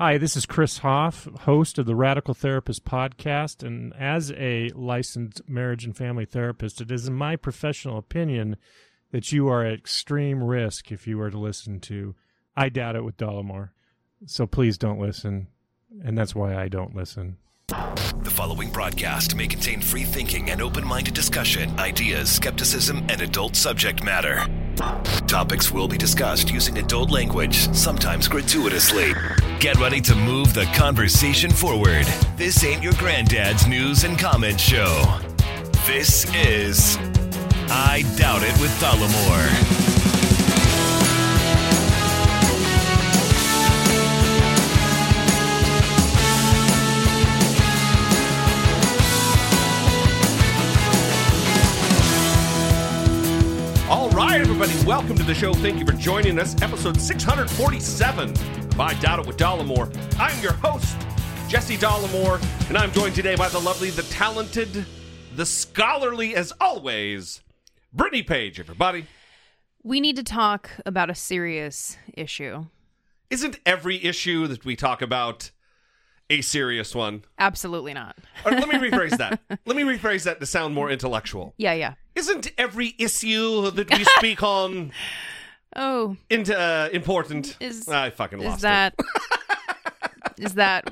Hi, this is Chris Hoff, host of the Radical Therapist podcast, and as a licensed marriage and family therapist, it is in my professional opinion that you are at extreme risk if you were to listen to I Doubt It with Dollemore. So please don't listen, and that's why I don't listen. The following broadcast may contain free thinking and open-minded discussion, ideas, skepticism, and adult subject matter. Topics will be discussed using adult language, sometimes gratuitously. Get ready to move the conversation forward. This ain't your granddad's news and comment show. This is I Doubt It with Dollemore. Hi, everybody. Welcome to the show. Thank you for joining us. Episode 647 of I Doubt It with Dollemore. I'm your host, Jesse Dollemore, and I'm joined today by the lovely, the talented, the scholarly, as always, Brittany Page, everybody. We need to talk about a serious issue. Isn't every issue that we talk about a serious one? Absolutely not. Let me rephrase that. To sound more intellectual. Yeah. Isn't every issue that we speak on important? I fucking lost it. Is that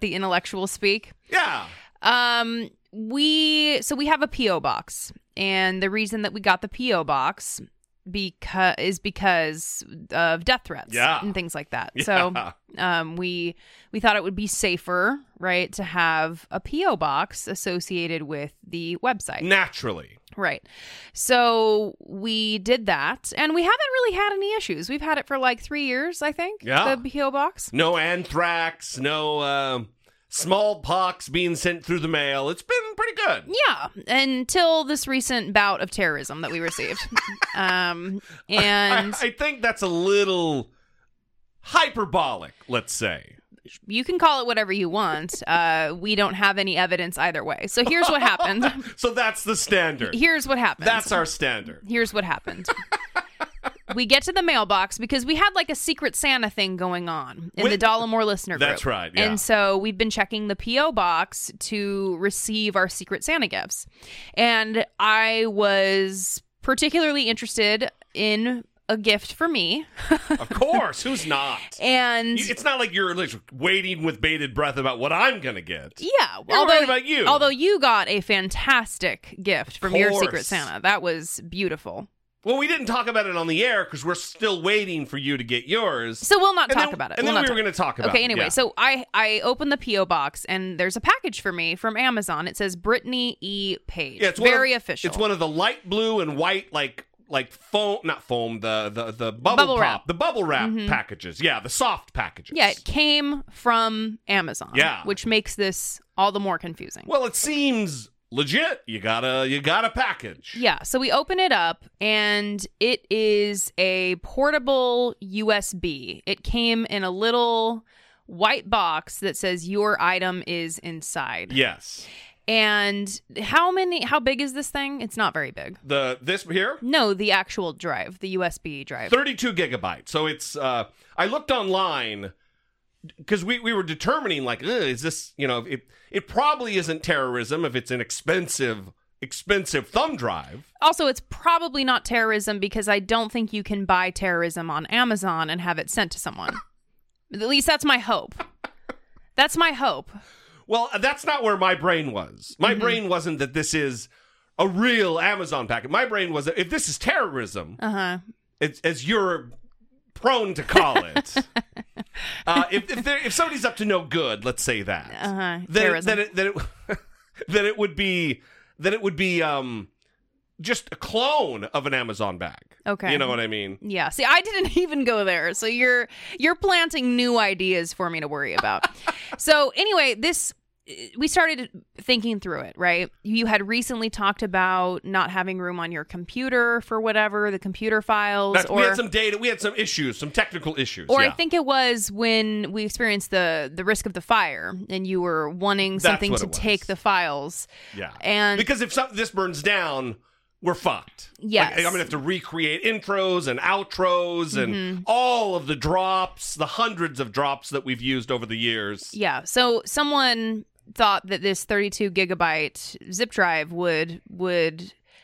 the intellectual speak? Yeah. We have a P.O. box, and the reason that we got the P.O. box because of death threats and things like that. Yeah. So we thought it would be safer, right, to have a P.O. box associated with the website. Naturally. Right. So we did that, and we haven't really had any issues. We've had it for like 3 years, I think, the P.O. box. No anthrax, no smallpox being sent through the mail. It's been pretty good. Yeah, until this recent bout of terrorism that we received. And I think that's a little hyperbolic, let's say. You can call it whatever you want. We don't have any evidence either way. So here's what happened. So that's the standard. Here's what happened. That's our standard. Here's what happened. We get to the mailbox because we had like a Secret Santa thing going on in the Dollemore listener group. That's right, yeah. And so we've been checking the P.O. box to receive our Secret Santa gifts. And I was particularly interested in a gift for me. Of course, who's not? And it's not like you're like waiting with bated breath about what I'm going to get. Yeah. Although you got a fantastic gift from your Secret Santa. That was beautiful. Well, we didn't talk about it on the air because we're still waiting for you to get yours. So we'll not talk about it. And then we were going to talk about it. Okay, anyway, so I opened the P.O. box, and there's a package for me from Amazon. It says Brittany E. Page. Yeah, it's very official. It's one of the light blue and white, like foam, not foam, the bubble pop, wrap. The bubble wrap packages. Yeah, the soft packages. Yeah, it came from Amazon, which makes this all the more confusing. Well, it seems legit. You got a package. Yeah, so we open it up, and it is a portable USB. It came in a little white box that says your item is inside. Yes. And how big is this thing? It's not very big. This here? No, the actual drive, the USB drive. 32 gigabytes. So it's I looked online because we were determining, like, is this, it probably isn't terrorism if it's an expensive thumb drive. Also, it's probably not terrorism because I don't think you can buy terrorism on Amazon and have it sent to someone. At least that's my hope. Well, that's not where my brain was. My brain wasn't that this is a real Amazon packet. My brain was that if this is terrorism, it's, as you're prone to call it, if somebody's up to no good, let's say that, then it would be just a clone of an Amazon bag. Okay. You know what I mean? Yeah. See, I didn't even go there. So you're planting new ideas for me to worry about. So anyway, we started thinking through it, right? You had recently talked about not having room on your computer for whatever, the computer files. We had some data. We had some issues, some technical issues. Or yeah. I think it was when we experienced the risk of the fire and you were wanting something to take the files. Yeah. And because if this burns down, we're fucked. Yes. Like, I'm going to have to recreate intros and outros and all of the drops, the hundreds of drops that we've used over the years. Yeah. So someone thought that this 32 gigabyte zip drive would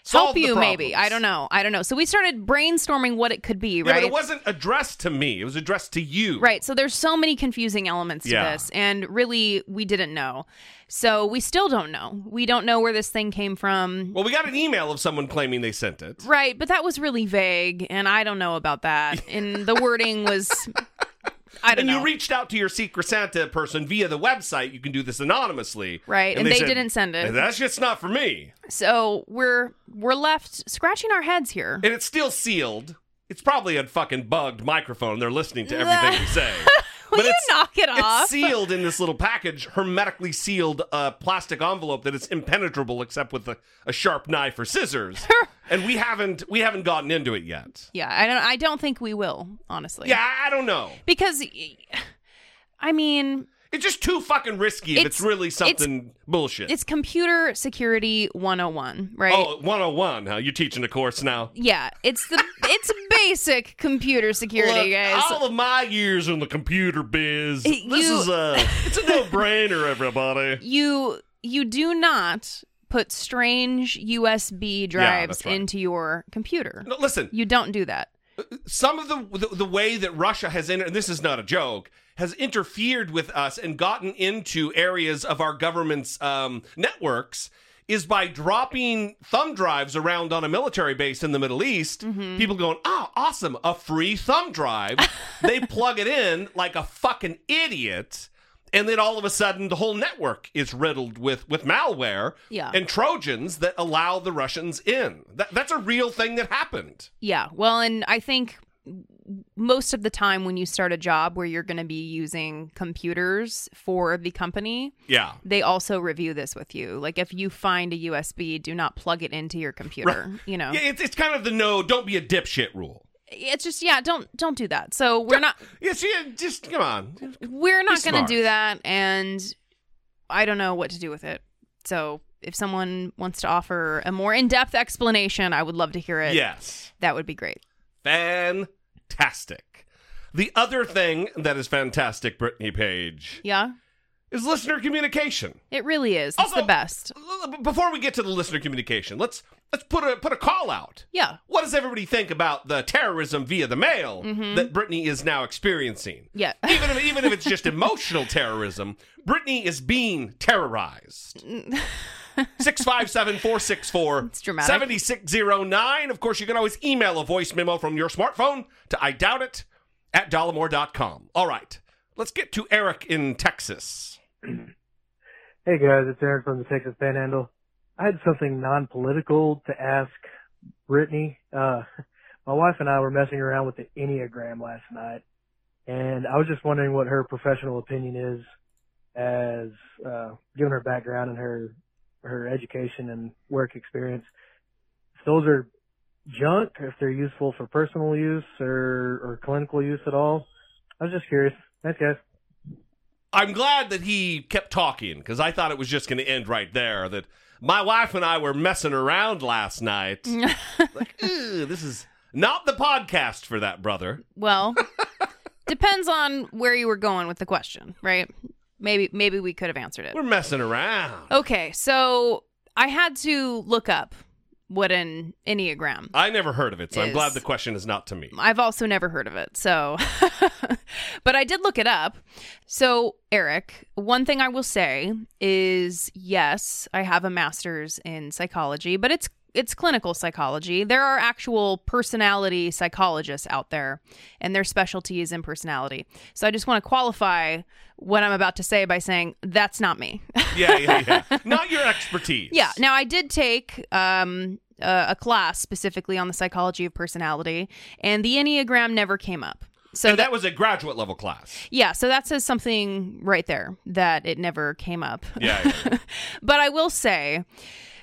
help you, maybe. I don't know. So we started brainstorming what it could be, right? Yeah, but it wasn't addressed to me. It was addressed to you. Right. So there's so many confusing elements to this. And really, we didn't know. So we still don't know. We don't know where this thing came from. Well, we got an email of someone claiming they sent it. Right. But that was really vague. And I don't know about that. And the wording was... I don't know. You reached out to your Secret Santa person via the website. You can do this anonymously. Right. And they said, didn't send it. That's just not for me. So we're left scratching our heads here. And it's still sealed. It's probably a fucking bugged microphone. They're listening to everything we say. But you knock it off. It's sealed in this little package, hermetically sealed plastic envelope that is impenetrable except with a sharp knife or scissors. And we haven't gotten into it yet. Yeah, I don't think we will, honestly. Yeah, I don't know. Because I mean, it's just too fucking risky if it's really something bullshit. It's computer security 101, right? Oh, 101, huh? You're teaching a course now? Yeah, it's basic computer security, guys. All of my years in the computer biz, it's a no-brainer, everybody. You do not put strange USB drives into your computer. No, listen. You don't do that. Some of the way that Russia has, and this is not a joke, has interfered with us and gotten into areas of our government's networks is by dropping thumb drives around on a military base in the Middle East. People going, oh, awesome, a free thumb drive. They plug it in like a fucking idiot. And then all of a sudden, the whole network is riddled with malware and Trojans that allow the Russians in. That's a real thing that happened. Yeah. Well, and I think most of the time when you start a job where you're going to be using computers for the company, they also review this with you. Like, if you find a USB, do not plug it into your computer. Right. You know, it's kind of the don't be a dipshit rule. It's just, don't do that. So we're not... just come on. We're not going to do that, and I don't know what to do with it. So if someone wants to offer a more in-depth explanation, I would love to hear it. Yes. That would be great. Fantastic. The other thing that is fantastic, Brittany Page... Yeah? ...is listener communication. It really is. It's the best. Before we get to the listener communication, let's put a call out. Yeah. What does everybody think about the terrorism via the mail that Brittany is now experiencing? Yeah. Even if it's just emotional terrorism, Brittany is being terrorized. 657-464-7609. Of course, you can always email a voice memo from your smartphone to idoubtit@dollemore.com. All right. Let's get to Eric in Texas. Hey, guys. It's Eric from the Texas Panhandle. I had something non-political to ask Brittany. My wife and I were messing around with the Enneagram last night, and I was just wondering what her professional opinion is as given her background and her education and work experience. If those are junk, if they're useful for personal use or clinical use at all. I was just curious. Thanks, guys. I'm glad that he kept talking, because I thought it was just going to end right there, that my wife and I were messing around last night. Like, this is not the podcast for that, brother. Well, depends on where you were going with the question, right? Maybe we could have answered it. We're messing around. Okay, so I had to look up what an Enneagram is. I never heard of it, so I'm glad the question is not to me. I've also never heard of it, so... But I did look it up. So, Eric, one thing I will say is, yes, I have a master's in psychology, but it's clinical psychology. There are actual personality psychologists out there, and their specialty is in personality. So I just want to qualify what I'm about to say by saying, that's not me. Yeah. Not your expertise. Yeah. Now, I did take a class specifically on the psychology of personality, and the Enneagram never came up. So that was a graduate level class. Yeah. So that says something right there that it never came up. Yeah. But I will say,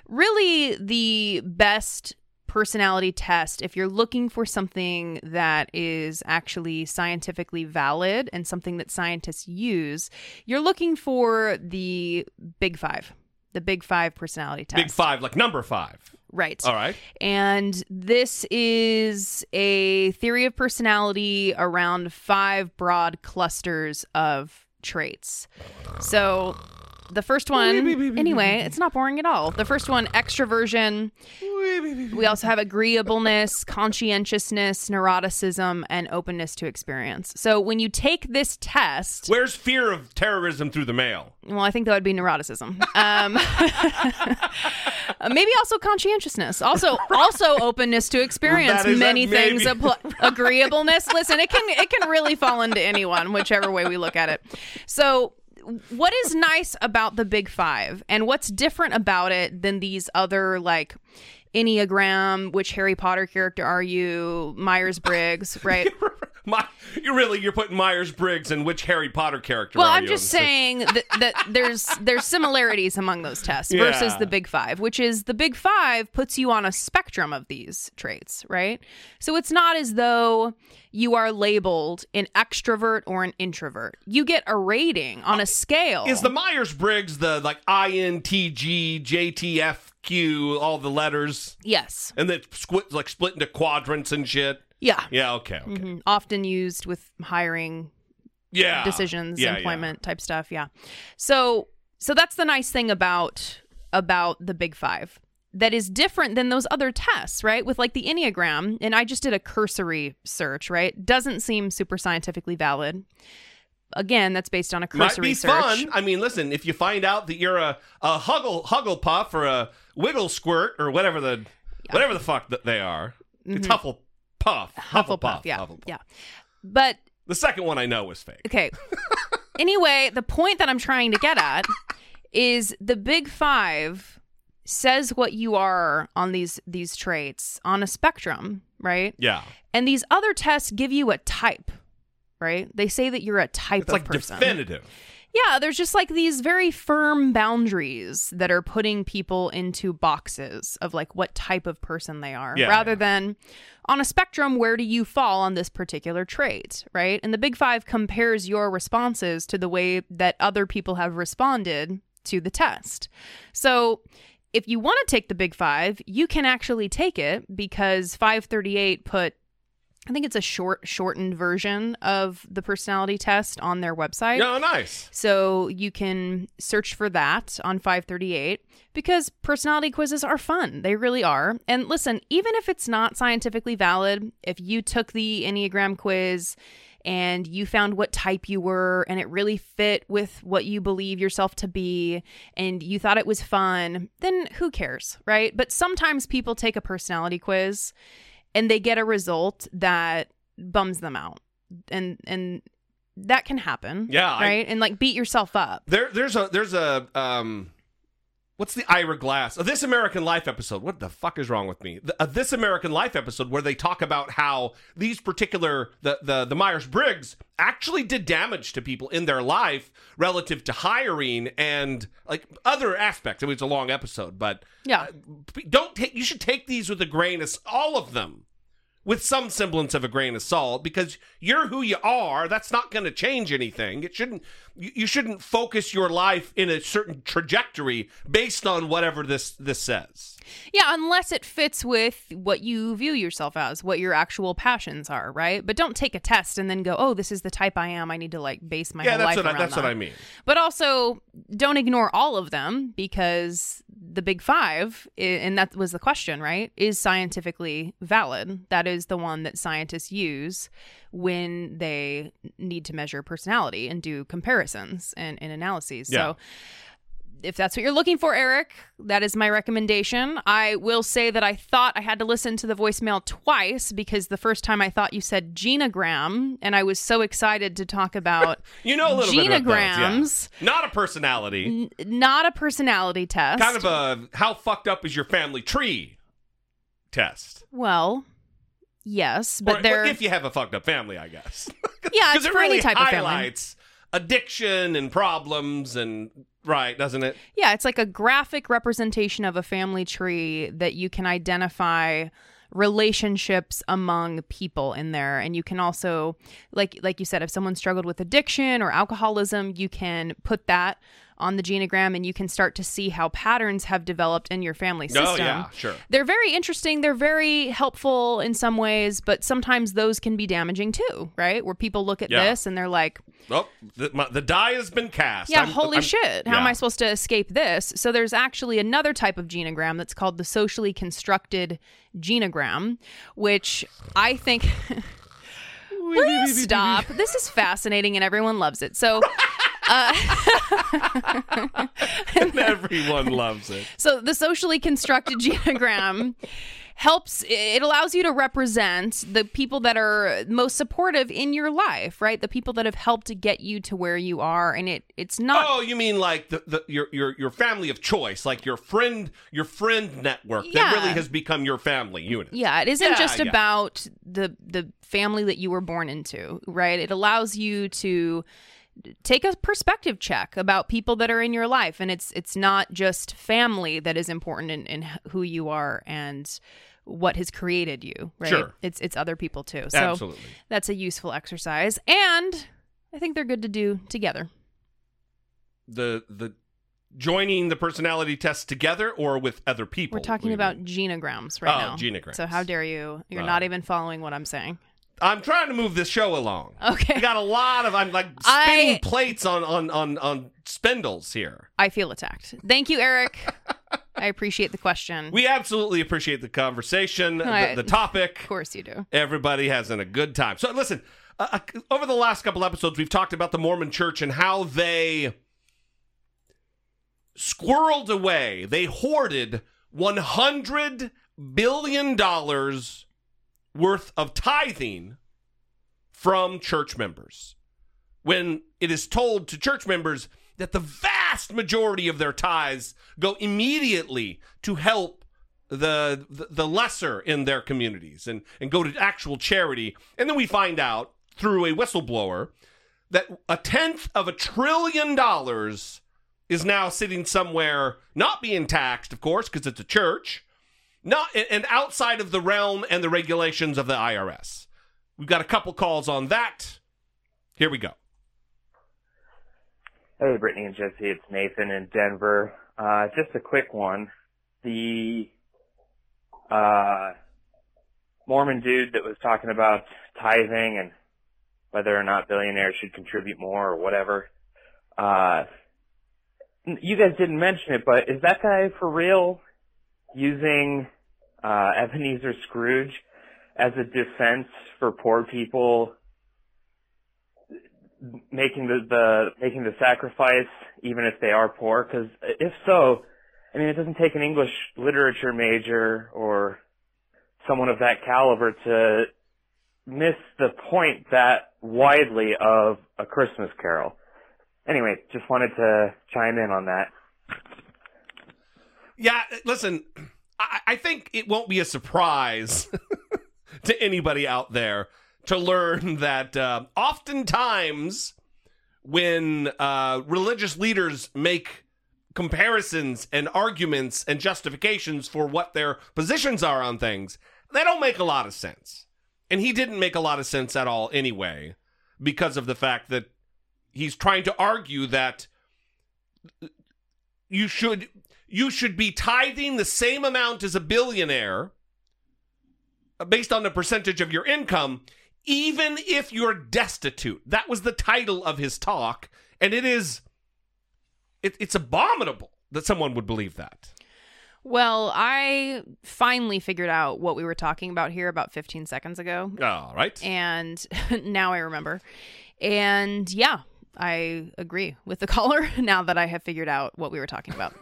really the best personality test, if you're looking for something that is actually scientifically valid and something that scientists use, you're looking for the Big Five personality test. Big Five, like number five. Right. All right. And this is a theory of personality around five broad clusters of traits. So the first one, anyway, it's not boring at all. The first one, extroversion. We also have agreeableness, conscientiousness, neuroticism, and openness to experience. So when you take this test... Where's fear of terrorism through the mail? Well, I think that would be neuroticism. Maybe also conscientiousness. Also openness to experience. Well, many things. Agreeableness. Listen, it can really fall into anyone, whichever way we look at it. So... what is nice about the Big Five, and what's different about it than these other, like, Enneagram, which Harry Potter character are you, Myers-Briggs, right? You're putting Myers-Briggs and which Harry Potter character are you? Well, I'm just saying that there's similarities among those tests versus the Big Five, which is the Big Five puts you on a spectrum of these traits, right? So it's not as though you are labeled an extrovert or an introvert. You get a rating on a scale. Is the Myers-Briggs the, like, INTG, JTFQ, all the letters? Yes. And then split into quadrants and shit? Yeah. Yeah, okay. Mm-hmm. Often used with hiring decisions, employment type stuff, So that's the nice thing about the Big Five that is different than those other tests, right? With, like, the Enneagram, and I just did a cursory search, right? Doesn't seem super scientifically valid. Again, that's based on a cursory search. Might be fun. I mean, listen, if you find out that you're a Hugglepuff or a Wiggle Squirt or whatever the fuck that they are, it's Hufflepuff. Yeah. Hufflepuff. Yeah. But the second one I know was fake. Okay. Anyway, the point that I'm trying to get at is the Big Five says what you are on these traits on a spectrum, right? Yeah. And these other tests give you a type, right? They say that you're a type of person. It's like definitive. Yeah, there's just, like, these very firm boundaries that are putting people into boxes of, like, what type of person they are, rather than on a spectrum, where do you fall on this particular trait, right? And the Big Five compares your responses to the way that other people have responded to the test. So if you want to take the Big Five, you can actually take it, because 538 put, I think it's a shortened version of the personality test on their website. Oh, nice. So you can search for that on 538, because personality quizzes are fun. They really are. And listen, even if it's not scientifically valid, if you took the Enneagram quiz and you found what type you were and it really fit with what you believe yourself to be and you thought it was fun, then who cares, right? But sometimes people take a personality quiz and they get a result that bums them out. And that can happen. Yeah. Right? And, like, beat yourself up. There's a what's the Ira Glass? A This American Life episode. What the fuck is wrong with me? A This American Life episode where they talk about how these particular, the Myers-Briggs actually did damage to people in their life relative to hiring and, like, other aspects. I mean, it's a long episode, but you should take these with a grain of, all of them, with some semblance of a grain of salt, because you're who you are. That's not going to change anything. It shouldn't. You shouldn't focus your life in a certain trajectory based on whatever this says. Yeah, unless it fits with what you view yourself as, what your actual passions are, right? But don't take a test and then go, oh, this is the type I am. I need to, like, base my whole life around that. Yeah, that's what I mean. But also, don't ignore all of them, because the Big Five, and that was the question, right, is scientifically valid. That is the one that scientists use when they need to measure personality and do comparisons and analyses. Yeah. So if that's what you're looking for, Eric, that is my recommendation. I will say that I thought I had to listen to the voicemail twice, because the first time I thought you said genogram, and I was so excited to talk about genograms. Bit about those, yeah. Not a personality. Not a personality test. Kind of a how fucked up is your family tree test. Well, yes, but there. If you have a fucked up family, I guess. Yeah, it's for really any type of family. Highlights addiction and problems and right, doesn't it? Yeah, it's like a graphic representation of a family tree that you can identify relationships among people in there, and you can also, like you said, if someone struggled with addiction or alcoholism, you can put that on the genogram, and you can start to see how patterns have developed in your family system. Oh, yeah, sure. They're very interesting. They're very helpful in some ways, but sometimes those can be damaging too, right? Where people look at this and they're like, oh, the die has been cast. Yeah, holy shit. How am I supposed to escape this? So there's actually another type of genogram that's called the socially constructed genogram, which I think... Will you stop? This is fascinating and everyone loves it. So... and everyone loves it. So the socially constructed genogram helps, it allows you to represent the people that are most supportive in your life, right? The people that have helped get you to where you are, and it's not... Oh, you mean like your family of choice, like your friend network that really has become your family unit. Yeah, it isn't just about the family that you were born into, right? It allows you to take a perspective check about people that are in your life, and it's not just family that is important in who you are and what has created you, right? Sure. It's other people too. So absolutely, that's a useful exercise, and I think they're good to do together. The joining the personality test together or with other people. We're talking about genograms now. Genograms. So how dare you? You're not even following what I'm saying. I'm trying to move this show along. Okay. I got a lot of, I'm like spinning plates on spindles here. I feel attacked. Thank you, Eric. I appreciate the question. We absolutely appreciate the conversation, the topic. Of course you do. Everybody having a good time. So listen, over the last couple episodes, we've talked about the Mormon Church and how they squirreled away, they hoarded $100 billion worth of tithing from church members, when it is told to church members that the vast majority of their tithes go immediately to help the lesser in their communities and go to actual charity. And then we find out through a whistleblower that $0.1 trillion is now sitting somewhere, not being taxed, of course, because it's a church, and outside of the realm and the regulations of the IRS. We've got a couple calls on that. Here we go. Hey, Brittany and Jesse. It's Nathan in Denver. Just a quick one. The Mormon dude that was talking about tithing and whether or not billionaires should contribute more or whatever. You guys didn't mention it, but is that guy for real using Ebenezer Scrooge as a defense for poor people making the sacrifice, even if they are poor? Because if so, I mean, it doesn't take an English literature major or someone of that caliber to miss the point that widely of A Christmas Carol. Anyway, just wanted to chime in on that. Yeah, listen, I think it won't be a surprise to anybody out there to learn that oftentimes when religious leaders make comparisons and arguments and justifications for what their positions are on things, they don't make a lot of sense. And he didn't make a lot of sense at all anyway, because of the fact that he's trying to argue that you should be tithing the same amount as a billionaire based on the percentage of your income, even if you're destitute. That was the title of his talk. And it's abominable that someone would believe that. Well, I finally figured out what we were talking about here about 15 seconds ago. All right. And now I remember. And yeah, I agree with the caller now that I have figured out what we were talking about.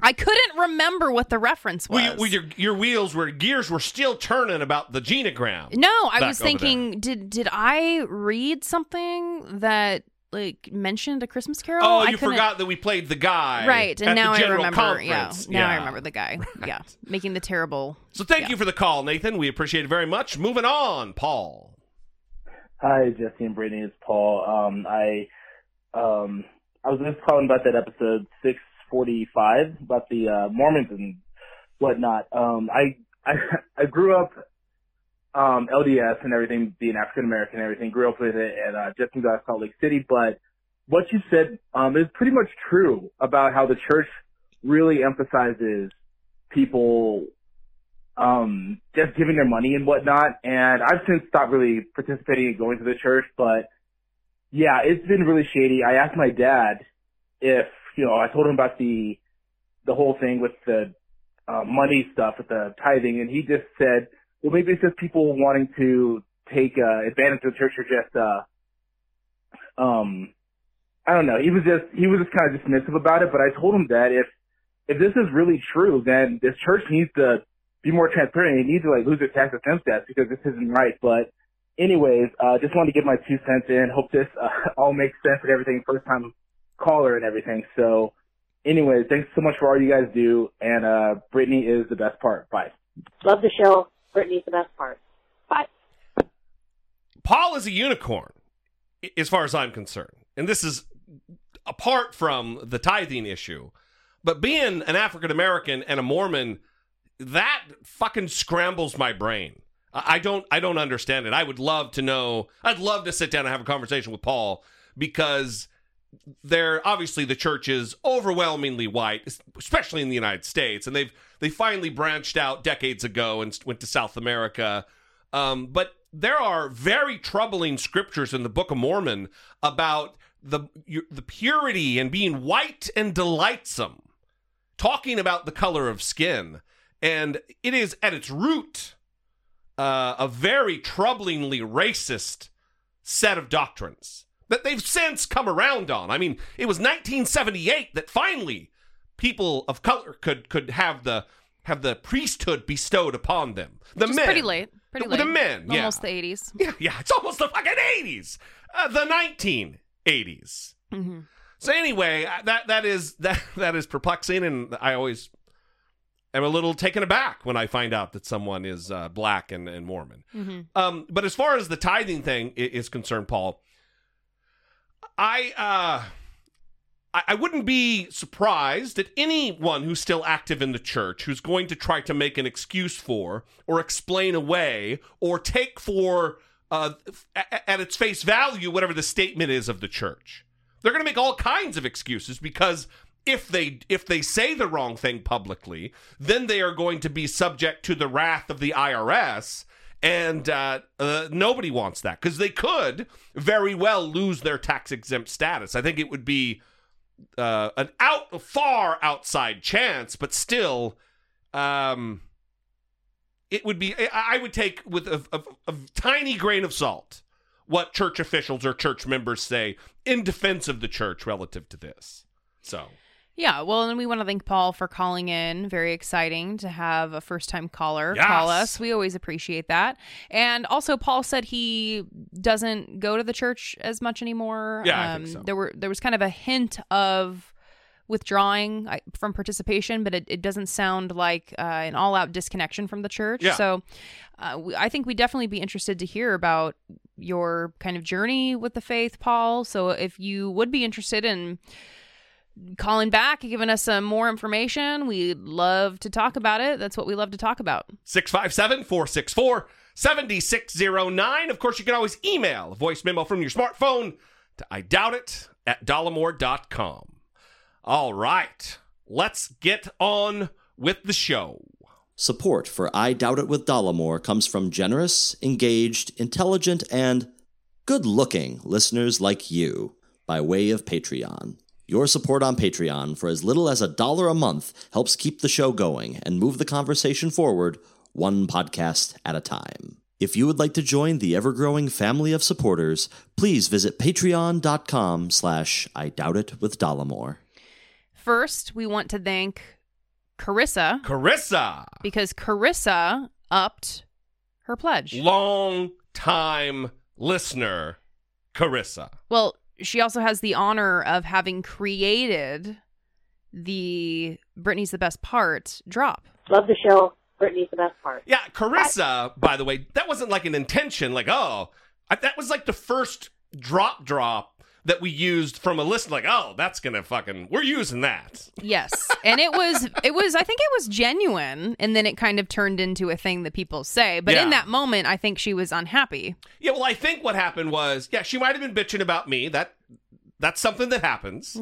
I couldn't remember what the reference was. Your gears were still turning about the genogram. No, I was thinking, did I read something that like mentioned A Christmas Carol. Oh, you forgot that we played the guy. Right. And now I remember. Conference. Yeah. Now I remember the guy. Right. Yeah. Making the terrible. So thank you for the call, Nathan. We appreciate it very much. Moving on, Paul. Hi, Jesse and Brittany. It's Paul. I was just calling about that episode 645 about the Mormons and whatnot. I grew up LDS and everything, being African American and everything, grew up with it at Justin God's Salt Lake City. But what you said is pretty much true about how the church really emphasizes people just giving their money and whatnot. And I've since stopped really participating and going to the church. But yeah, it's been really shady. I asked my dad if, I told him about the whole thing with the money stuff, with the tithing, and he just said, well, maybe it's just people wanting to take advantage of the church, or just, I don't know. He was just kind of dismissive about it. But I told him that if this is really true, then this church needs to be more transparent. It needs to lose their tax exempt status, because this isn't right. But anyways, just wanted to give my 2 cents in. Hope this all makes sense and everything. First time caller and everything. So anyways, thanks so much for all you guys do. And Brittany is the best part. Bye. Love the show. Brittany's the best part. Bye. Paul is a unicorn, as far as I'm concerned. And this is apart from the tithing issue. But being an African-American and a Mormon, that fucking scrambles my brain. I don't understand it. I would love to know. I'd love to sit down and have a conversation with Paul, because they're obviously, the church is overwhelmingly white, especially in the United States, and they finally branched out decades ago and went to South America. But there are very troubling scriptures in the Book of Mormon about the purity and being white and delightsome, talking about the color of skin, and it is at its root a very troublingly racist set of doctrines that they've since come around on. I mean, it was 1978 that finally people of color could have the priesthood bestowed upon them. The men. Pretty late. The men, yeah. Almost the 80s. Yeah, it's almost the fucking 80s. The 1980s. Mm-hmm. So anyway, that is perplexing, and I always am a little taken aback when I find out that someone is black and Mormon. Mm-hmm. But as far as the tithing thing is concerned, Paul, I wouldn't be surprised at anyone who's still active in the church who's going to try to make an excuse for, or explain away, or take for at its face value whatever the statement is of the church. They're going to make all kinds of excuses, because if they say the wrong thing publicly, then they are going to be subject to the wrath of the IRS. And nobody wants that, because they could very well lose their tax-exempt status. I think it would be a far outside chance, but still, it would be. I would take with a tiny grain of salt what church officials or church members say in defense of the church relative to this. So. Yeah, well, and we want to thank Paul for calling in. Very exciting to have a first-time caller call us. We always appreciate that. And also, Paul said he doesn't go to the church as much anymore. Yeah, I think so. There was kind of a hint of withdrawing from participation, but it doesn't sound like an all-out disconnection from the church. Yeah. So I think we'd definitely be interested to hear about your kind of journey with the faith, Paul. So if you would be interested in calling back, giving us some more information, we'd love to talk about it. That's what we love to talk about. 657-464-7609. Of course, you can always email a voice memo from your smartphone to idoubtit@dollemore.com. All right, let's get on with the show. Support for I Doubt It with Dollemore comes from generous, engaged, intelligent, and good-looking listeners like you by way of Patreon. Your support on Patreon for as little as $1 a month helps keep the show going and move the conversation forward one podcast at a time. If you would like to join the ever-growing family of supporters, please visit patreon.com/idoubtitwithdollemore. First, we want to thank Carissa. Because Carissa upped her pledge. Long-time listener, Carissa. Well, She also has the honor of having created the Brittany's the Best Part drop. Love the show. Brittany's the Best Part. Yeah, Carissa, by the way, that wasn't like an intention. Like, oh, that was like the first drop that we used from a list. Like, oh, that's going to fucking, we're using that. Yes. And it was, I think it was genuine. And then it kind of turned into a thing that people say. But in that moment, I think she was unhappy. Yeah, well, I think what happened was, she might have been bitching about me. That's something that happens.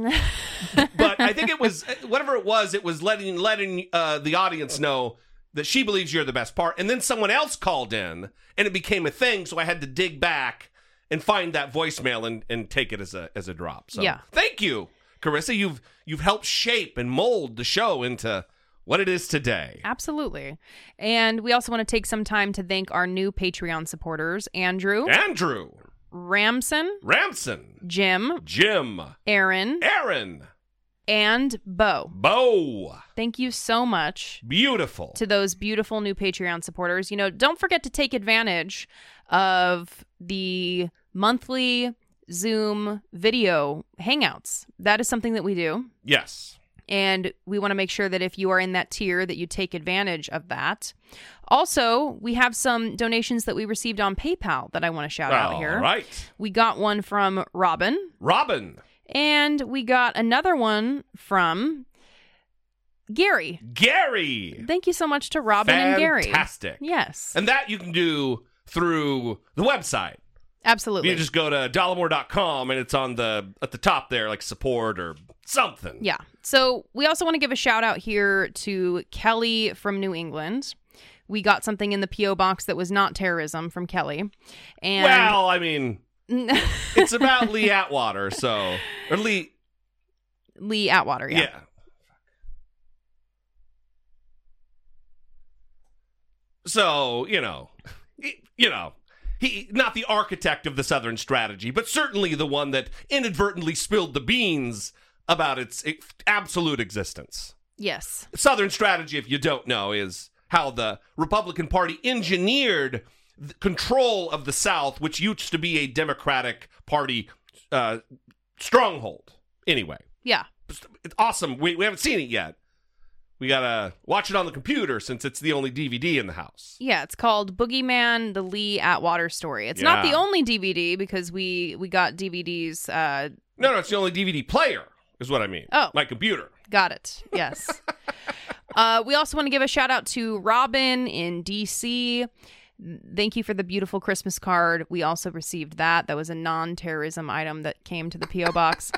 But I think it was, whatever it was letting the audience know that she believes you're the best part. And then someone else called in and it became a thing. So I had to dig back and find that voicemail and take it as a drop. So thank you, Carissa. You've helped shape and mold the show into what it is today. Absolutely. And we also want to take some time to thank our new Patreon supporters, Andrew. Ramson. Jim. Aaron. And Bo. Thank you so much. Beautiful. To those beautiful new Patreon supporters. You know, don't forget to take advantage of the monthly Zoom video hangouts. That is something that we do. Yes. And we want to make sure that if you are in that tier that you take advantage of that. Also, we have some donations that we received on PayPal that I want to shout out here. All right. We got one from Robin. And we got another one from Gary. Thank you so much to Robin and Gary. Fantastic. Yes. And that you can do through the website. Absolutely. You just go to dollemore.com and it's on at the top there, like support or something. Yeah. So we also want to give a shout out here to Kelly from New England. We got something in the P.O. box that was not terrorism from Kelly. And well, I mean... It's about Lee Atwater, or Lee Atwater, yeah. So, he not the architect of the Southern strategy, but certainly the one that inadvertently spilled the beans about its absolute existence. Yes. Southern strategy, if you don't know, is how the Republican Party engineered the control of the South, which used to be a Democratic Party stronghold. Anyway. Yeah. It's awesome. We haven't seen it yet. We got to watch it on the computer since it's the only DVD in the house. Yeah, it's called Boogeyman, The Lee Atwater Story. It's not the only DVD because we got DVDs. No, it's the only DVD player is what I mean. Oh. My computer. Got it. Yes. We also want to give a shout out to Robin in D.C., thank you for the beautiful Christmas card. We also received that. That was a non-terrorism item that came to the P.O. box.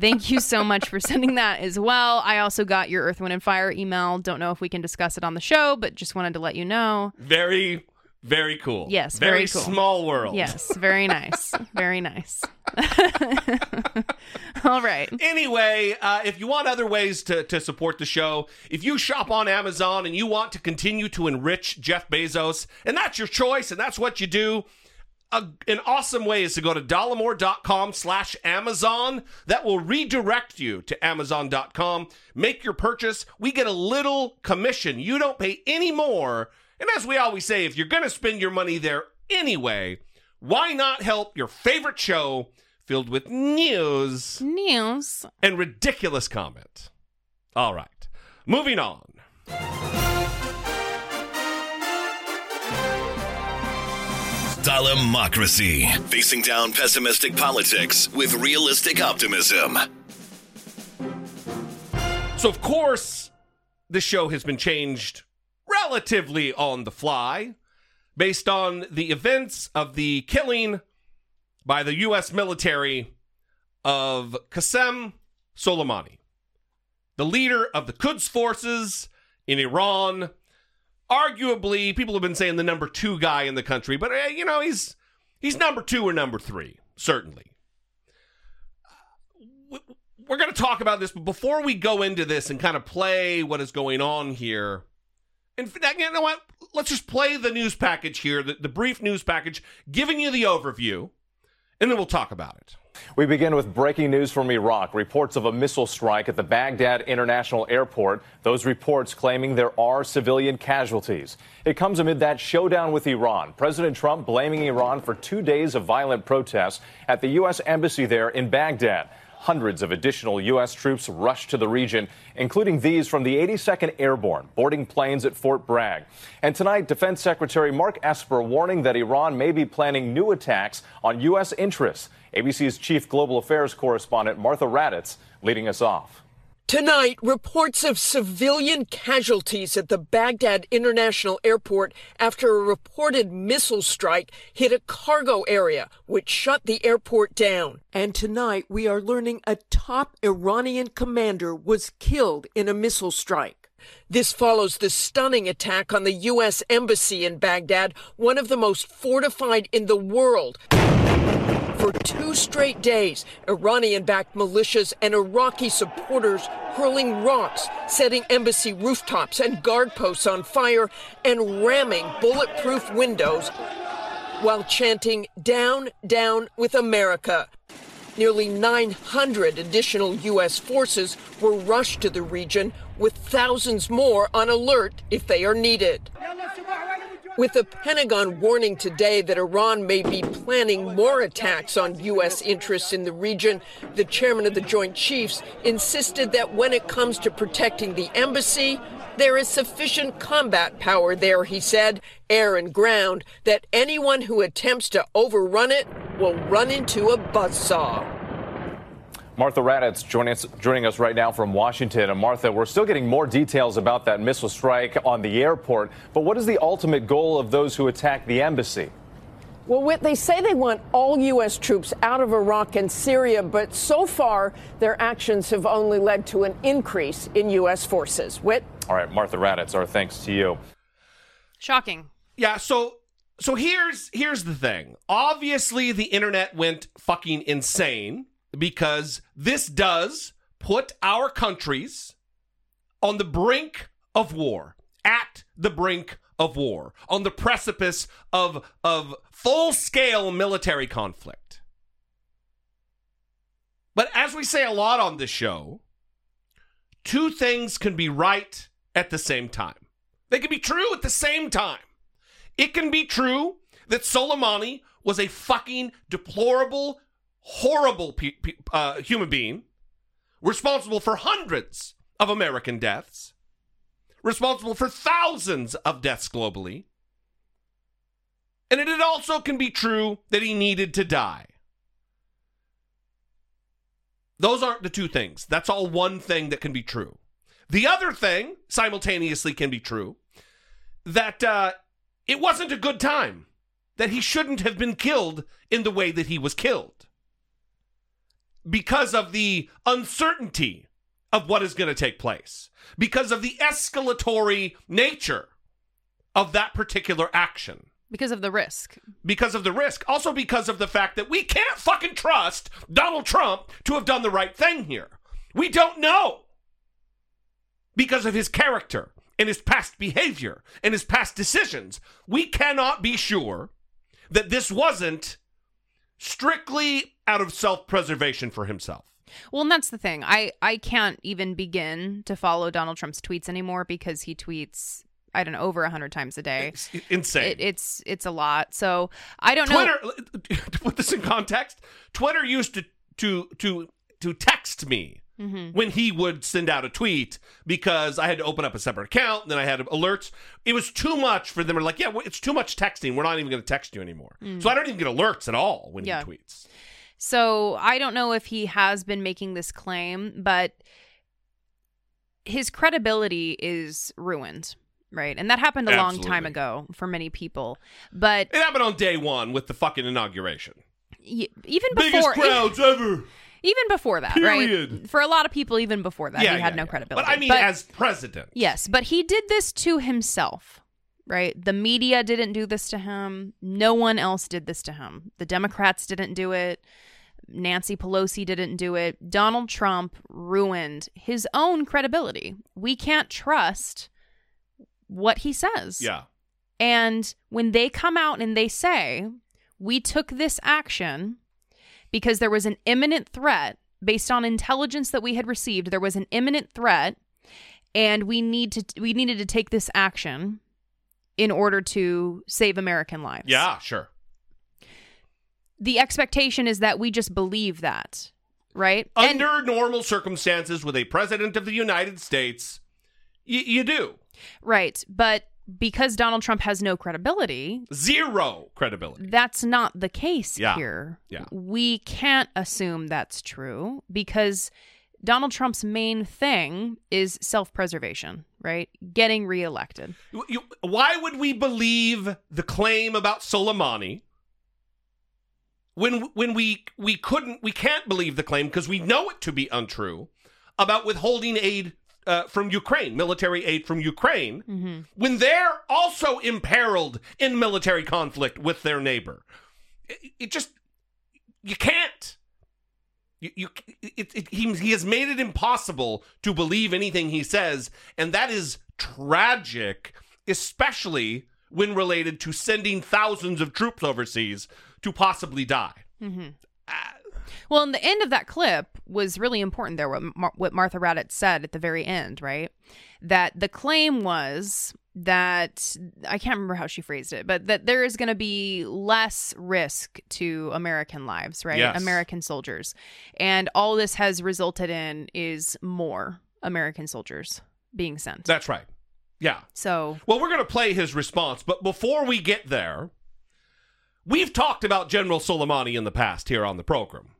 Thank you so much for sending that as well. I also got your Earth, Wind, and Fire email. Don't know if we can discuss it on the show, but just wanted to let you know. Very, very cool. Yes, very cool. Small world. Yes, very nice. Very nice. All right. Anyway, if you want other ways to support the show, if you shop on Amazon and you want to continue to enrich Jeff Bezos, and that's your choice and that's what you do, an awesome way is to go to dollemore.com/Amazon. That will redirect you to Amazon.com. Make your purchase. We get a little commission. You don't pay any more. And as we always say, if you're going to spend your money there anyway, why not help your favorite show filled with news, and ridiculous comment? All right, moving on. Dollemocracy, facing down pessimistic politics with realistic optimism. So, of course, this show has been changed relatively on the fly, based on the events of the killing by the U.S. military of Qasem Soleimani, the leader of the Quds forces in Iran. Arguably, people have been saying the number two guy in the country, but he's number two or number three, certainly. We're going to talk about this, but before we go into this and kind of play what is going on here, and you know what? Let's just play the news package here, the brief news package, giving you the overview, and then we'll talk about it. We begin with breaking news from Iraq. Reports of a missile strike at the Baghdad International Airport. Those reports claiming there are civilian casualties. It comes amid that showdown with Iran. President Trump blaming Iran for 2 days of violent protests at the U.S. embassy there in Baghdad. Hundreds of additional U.S. troops rushed to the region, including these from the 82nd Airborne, boarding planes at Fort Bragg. And tonight, Defense Secretary Mark Esper warning that Iran may be planning new attacks on U.S. interests. ABC's Chief Global Affairs Correspondent Martha Raddatz leading us off. Tonight, reports of civilian casualties at the Baghdad International Airport after a reported missile strike hit a cargo area, which shut the airport down. And tonight, we are learning a top Iranian commander was killed in a missile strike. This follows the stunning attack on the U.S. embassy in Baghdad, one of the most fortified in the world. For 2 straight days, Iranian-backed militias and Iraqi supporters hurling rocks, setting embassy rooftops and guard posts on fire, and ramming bulletproof windows while chanting, "Down, down with America." Nearly 900 additional U.S. forces were rushed to the region, with thousands more on alert if they are needed. With the Pentagon warning today that Iran may be planning more attacks on U.S. interests in the region, the chairman of the Joint Chiefs insisted that when it comes to protecting the embassy, there is sufficient combat power there, he said, air and ground, that anyone who attempts to overrun it will run into a buzzsaw. Martha Raddatz joining us right now from Washington. And Martha, we're still getting more details about that missile strike on the airport, but what is the ultimate goal of those who attack the embassy? Well, they say they want all U.S. troops out of Iraq and Syria, but so far their actions have only led to an increase in U.S. forces. Whit? All right, Martha Raddatz, our thanks to you. Shocking. Yeah, so here's the thing. Obviously, the internet went fucking insane, because this does put our countries on the brink of war, at the brink of war, on the precipice of full-scale military conflict. But as we say a lot on this show, two things can be right at the same time. They can be true at the same time. It can be true that Soleimani was a fucking deplorable, horrible human being, responsible for hundreds of American deaths, responsible for thousands of deaths globally. And it also can be true that he needed to die. Those aren't the two things. That's all one thing that can be true. The other thing simultaneously can be true, that it wasn't a good time, that he shouldn't have been killed in the way that he was killed, because of the uncertainty of what is going to take place, because of the escalatory nature of that particular action. Because of the risk. Because of the risk. Also because of the fact that we can't fucking trust Donald Trump to have done the right thing here. We don't know. Because of his character and his past behavior and his past decisions, we cannot be sure that this wasn't strictly out of self-preservation for himself. Well, and that's the thing. I can't even begin to follow Donald Trump's tweets anymore, because he tweets, I don't know, over 100 times a day. It's insane. It's a lot. So I don't know. Twitter, to put this in context, Twitter used to text me when he would send out a tweet, because I had to open up a separate account, and then I had alerts. It was too much for them. They're like, yeah, it's too much texting. We're not even going to text you anymore. So I don't even get alerts at all when he tweets. So I don't know if he has been making this claim, but his credibility is ruined, right? And that happened a long time ago for many people. But it happened on day one with the fucking inauguration. Biggest crowds ever. Even before that, period. Right? For a lot of people, even before that, he had no credibility. But I mean, as president. Yes, but he did this to himself, right? The media didn't do this to him. No one else did this to him. The Democrats didn't do it. Nancy Pelosi didn't do it. Donald Trump ruined his own credibility. We can't trust what he says. Yeah. And when they come out and they say, we took this action because there was an imminent threat based on intelligence that we had received. There was an imminent threat, and we needed to take this action in order to save American lives. Yeah, sure. The expectation is that we just believe that, right? Under normal circumstances with a president of the United States, you do. Right, but because Donald Trump has no credibility. Zero credibility. That's not the case here. Yeah. We can't assume that's true because Donald Trump's main thing is self-preservation, right? Getting reelected. Why would we believe the claim about Soleimani when we can't believe the claim because we know it to be untrue about withholding aid from Ukraine, military aid from Ukraine, mm-hmm. when they're also imperiled in military conflict with their neighbor? He has made it impossible to believe anything he says, and that is tragic, especially when related to sending thousands of troops overseas to possibly die. Mm-hmm. Well, and the end of that clip was really important there, what Martha Raddatz said at the very end, right? That the claim was that, I can't remember how she phrased it, but that there is going to be less risk to American lives, right? Yes. American soldiers. And all this has resulted in is more American soldiers being sent. That's right. Yeah. So, well, we're going to play his response, but before we get there, we've talked about General Soleimani in the past here on the program.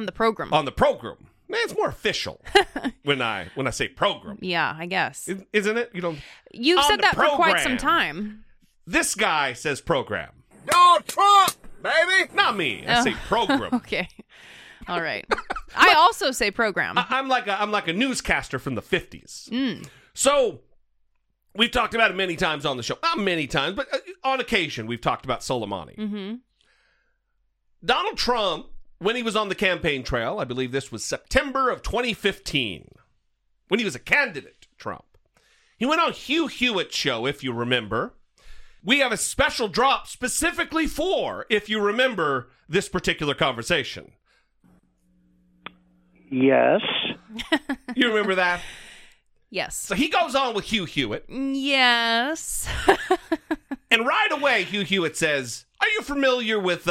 Man, it's more official when I say program. Yeah, I guess. Isn't it? You know, you've said that program for quite some time. This guy says program. Donald Trump, baby. Not me. I say program. Okay. All right. I also say program. I'm like a newscaster from the 50s. Mm. So we've talked about it many times on the show. Not many times, but on occasion we've talked about Soleimani. Mm-hmm. Donald Trump, when he was on the campaign trail, I believe this was September of 2015, when he was a candidate, Trump, he went on Hugh Hewitt's show, if you remember. We have a special drop specifically for, if you remember, this particular conversation. Yes. You remember that? Yes. So he goes on with Hugh Hewitt. Yes. And right away, Hugh Hewitt says, are you familiar with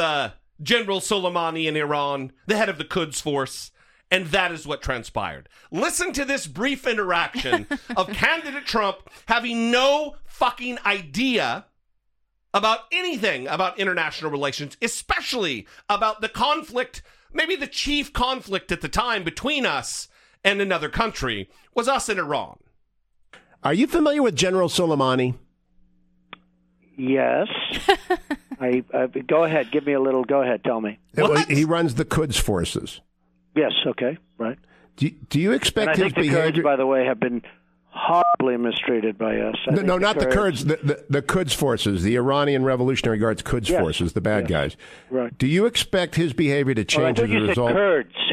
General Soleimani in Iran, the head of the Quds Force? And that is what transpired. Listen to this brief interaction of candidate Trump having no fucking idea about anything about international relations, especially about the conflict, maybe the chief conflict at the time between us and another country, was us in Iran. Are you familiar with General Soleimani? Yes. Go ahead. Give me a little. Go ahead. Tell me. What? He runs the Quds Forces. Yes. Okay. Right. Do you expect his behavior? The Kurds, by the way, have been horribly mistreated by us. No, not the Kurds. The Quds Forces, the Iranian Revolutionary Guards, Quds Forces, the bad guys. Right. Do you expect his behavior to change as a result?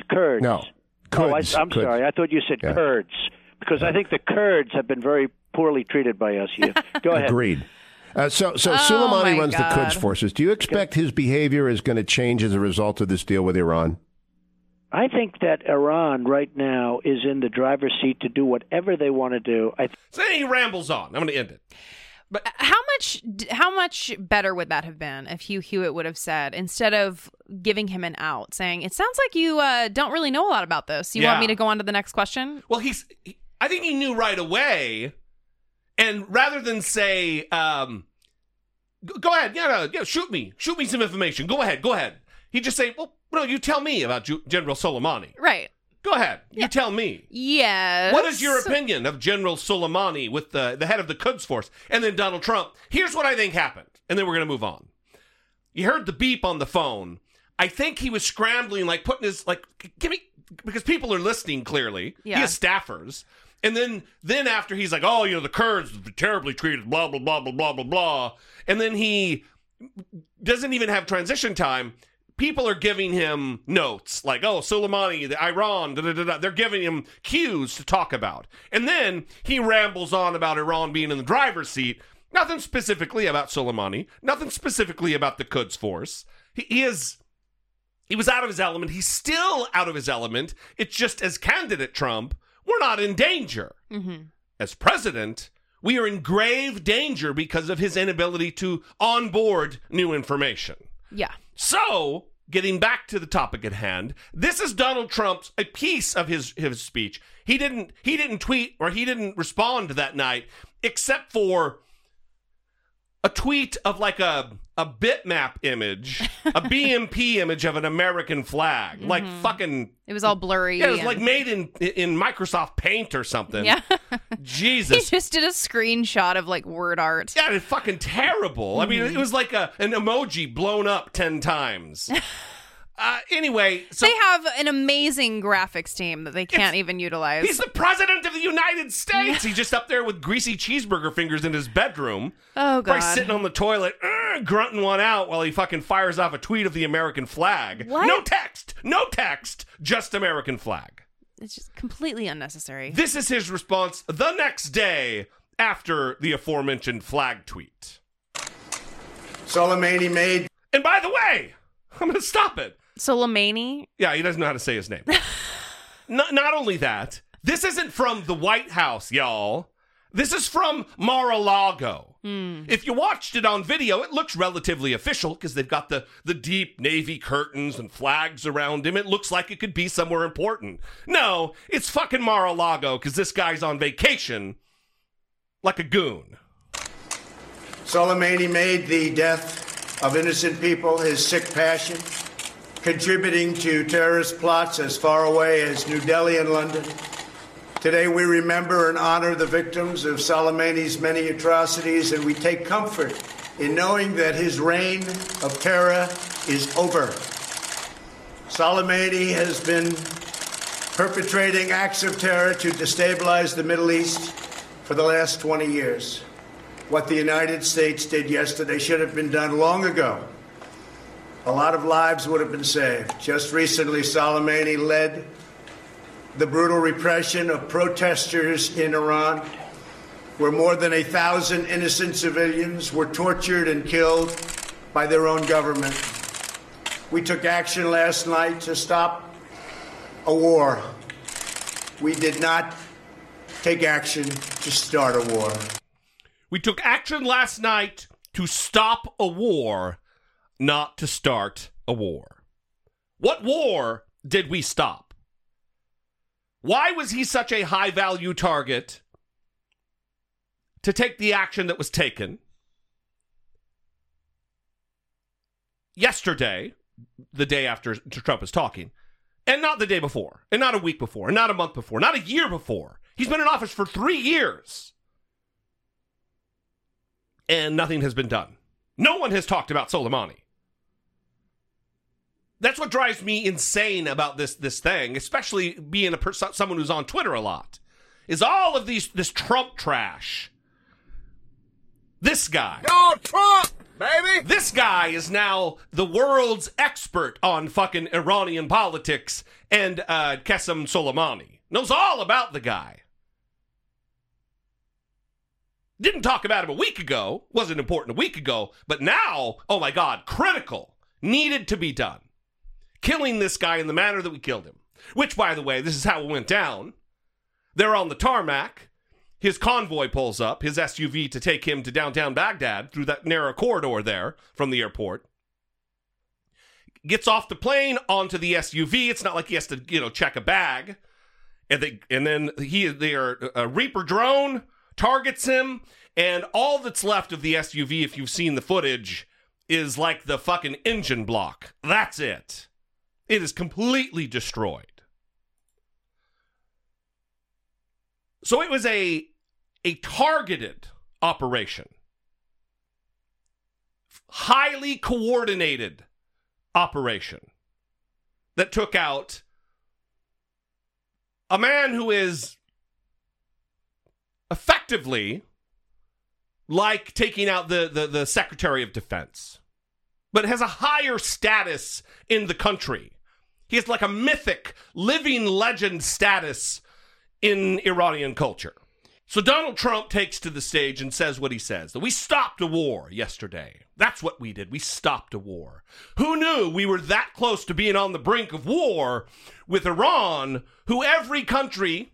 Kurds. No. Kurds. I'm sorry. I thought you said Kurds because I think the Kurds have been very poorly treated by us here. Go ahead. Agreed. So Soleimani runs the Quds Forces. Do you expect his behavior is going to change as a result of this deal with Iran? I think that Iran right now is in the driver's seat to do whatever they want to do. So then he rambles on. I'm going to end it. But how much better would that have been if Hugh Hewitt would have said, instead of giving him an out, saying, it sounds like you don't really know a lot about this. You want me to go on to the next question? Well, I think he knew right away. And rather than say, go ahead, shoot me some information. Go ahead. He'd just say, well, no, you tell me about General Soleimani. Right. Go ahead. Yeah. You tell me. Yes. What is your opinion of General Soleimani with the head of the Quds Force? And then Donald Trump, here's what I think happened. And then we're going to move on. You heard the beep on the phone. I think he was scrambling, like putting his, like, give me, because people are listening clearly. Yeah. He has staffers. And then after he's like, oh, you know, the Kurds were terribly treated, blah, blah, blah, blah, blah, blah, blah. And then he doesn't even have transition time. People are giving him notes like, oh, Soleimani, the Iran, da, da, da, da. They're giving him cues to talk about. And then he rambles on about Iran being in the driver's seat. Nothing specifically about Soleimani. Nothing specifically about the Quds Force. He is He was out of his element. He's still out of his element. It's just as candidate Trump, we're not in danger. Mm-hmm. As president, we are in grave danger because of his inability to onboard new information. Yeah. So, getting back to the topic at hand, this is Donald Trump's, a piece of his speech. He didn't tweet or he didn't respond that night, except for a tweet of like a bitmap image, a BMP image of an American flag. Mm-hmm. Like fucking... It was all blurry. Yeah, it was like made in Microsoft Paint or something. Yeah. Jesus. He just did a screenshot of like word art. Yeah, it's fucking terrible. Mm-hmm. I mean, it was like an emoji blown up 10 times. Anyway, so... They have an amazing graphics team that they can't even utilize. He's the president of the United States! He's just up there with greasy cheeseburger fingers in his bedroom. Oh, God. Probably sitting on the toilet, grunting one out while he fucking fires off a tweet of the American flag. What? No text! Just American flag. It's just completely unnecessary. This is his response the next day after the aforementioned flag tweet. Soleimani made... And by the way, I'm going to stop it. Soleimani? Yeah, he doesn't know how to say his name. Not only that, this isn't from the White House, y'all. This is from Mar-a-Lago. Mm. If you watched it on video, it looks relatively official because they've got the deep navy curtains and flags around him. It looks like it could be somewhere important. No, it's fucking Mar-a-Lago because this guy's on vacation like a goon. Soleimani made the death of innocent people his sick passion, contributing to terrorist plots as far away as New Delhi and London. Today we remember and honor the victims of Soleimani's many atrocities, and we take comfort in knowing that his reign of terror is over. Soleimani has been perpetrating acts of terror to destabilize the Middle East for the last 20 years. What the United States did yesterday should have been done long ago. A lot of lives would have been saved. Just recently, Soleimani led the brutal repression of protesters in Iran, where more than 1,000 innocent civilians were tortured and killed by their own government. We took action last night to stop a war. We did not take action to start a war. We took action last night to stop a war, not to start a war. What war did we stop? Why was he such a high-value target to take the action that was taken? Yesterday, the day after Trump is talking, and not the day before, and not a week before, and not a month before, not a year before. He's been in office for 3 years. And nothing has been done. No one has talked about Soleimani. That's what drives me insane about this thing, especially being someone who's on Twitter a lot, is all of this Trump trash. This guy. Oh, Trump, baby! This guy is now the world's expert on fucking Iranian politics and Qasem Soleimani. Knows all about the guy. Didn't talk about him a week ago. Wasn't important a week ago. But now, oh my God, critical. Needed to be done. Killing this guy in the manner that we killed him. Which, by the way, this is how it went down. They're on the tarmac. His convoy pulls up, his SUV, to take him to downtown Baghdad through that narrow corridor there from the airport. Gets off the plane onto the SUV. It's not like he has to, check a bag. And then a Reaper drone targets him, and all that's left of the SUV, if you've seen the footage, is like the fucking engine block. That's it. It is completely destroyed. So it was a targeted operation. Highly coordinated operation that took out a man who is effectively like taking out the Secretary of Defense, but has a higher status in the country. He has like a mythic, living legend status in Iranian culture. So Donald Trump takes to the stage and says what he says, that we stopped a war yesterday. That's what we did. We stopped a war. Who knew we were that close to being on the brink of war with Iran, who every country,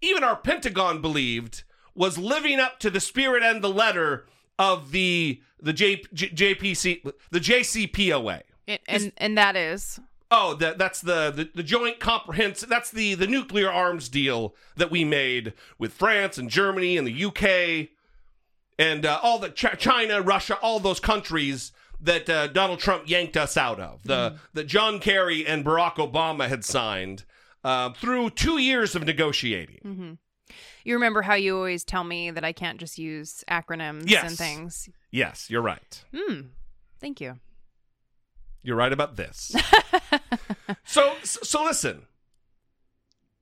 even our Pentagon, believed was living up to the spirit and the letter of the JCPOA. And that is... Oh, that's the joint comprehensive, that's the nuclear arms deal that we made with France and Germany and the UK and all the China, Russia, all those countries that Donald Trump yanked us out of, that John Kerry and Barack Obama had signed through 2 years of negotiating. Mm-hmm. You remember how you always tell me that I can't just use acronyms and things? Yes, you're right. Thank you. You're right about this. So listen,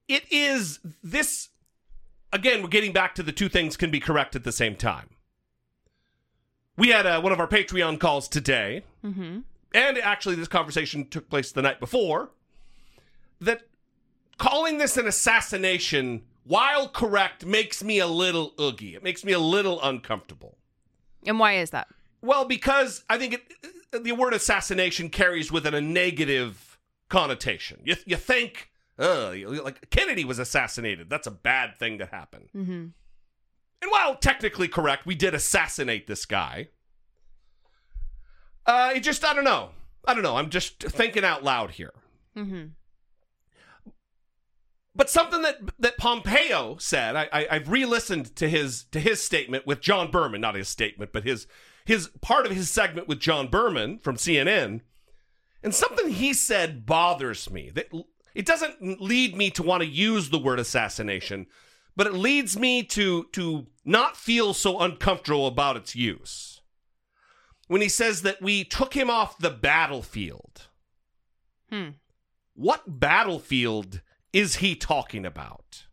it is this, again, we're getting back to the two things can be correct at the same time. We had one of our Patreon calls today, and actually this conversation took place the night before, that calling this an assassination, while correct, makes me a little oogie. It makes me a little uncomfortable. And why is that? Well, because I think the word assassination carries with it a negative connotation. You think, like Kennedy was assassinated. That's a bad thing to happen. Mm-hmm. And while technically correct, we did assassinate this guy. It just, I don't know. I'm just thinking out loud here. Mm-hmm. But something that Pompeo said, I've re-listened to his statement with John Berman, not his statement, but his part of his segment with John Berman from CNN, and something he said bothers me. It doesn't lead me to want to use the word assassination, but it leads me to not feel so uncomfortable about its use. When he says that we took him off the battlefield. What battlefield is he talking about?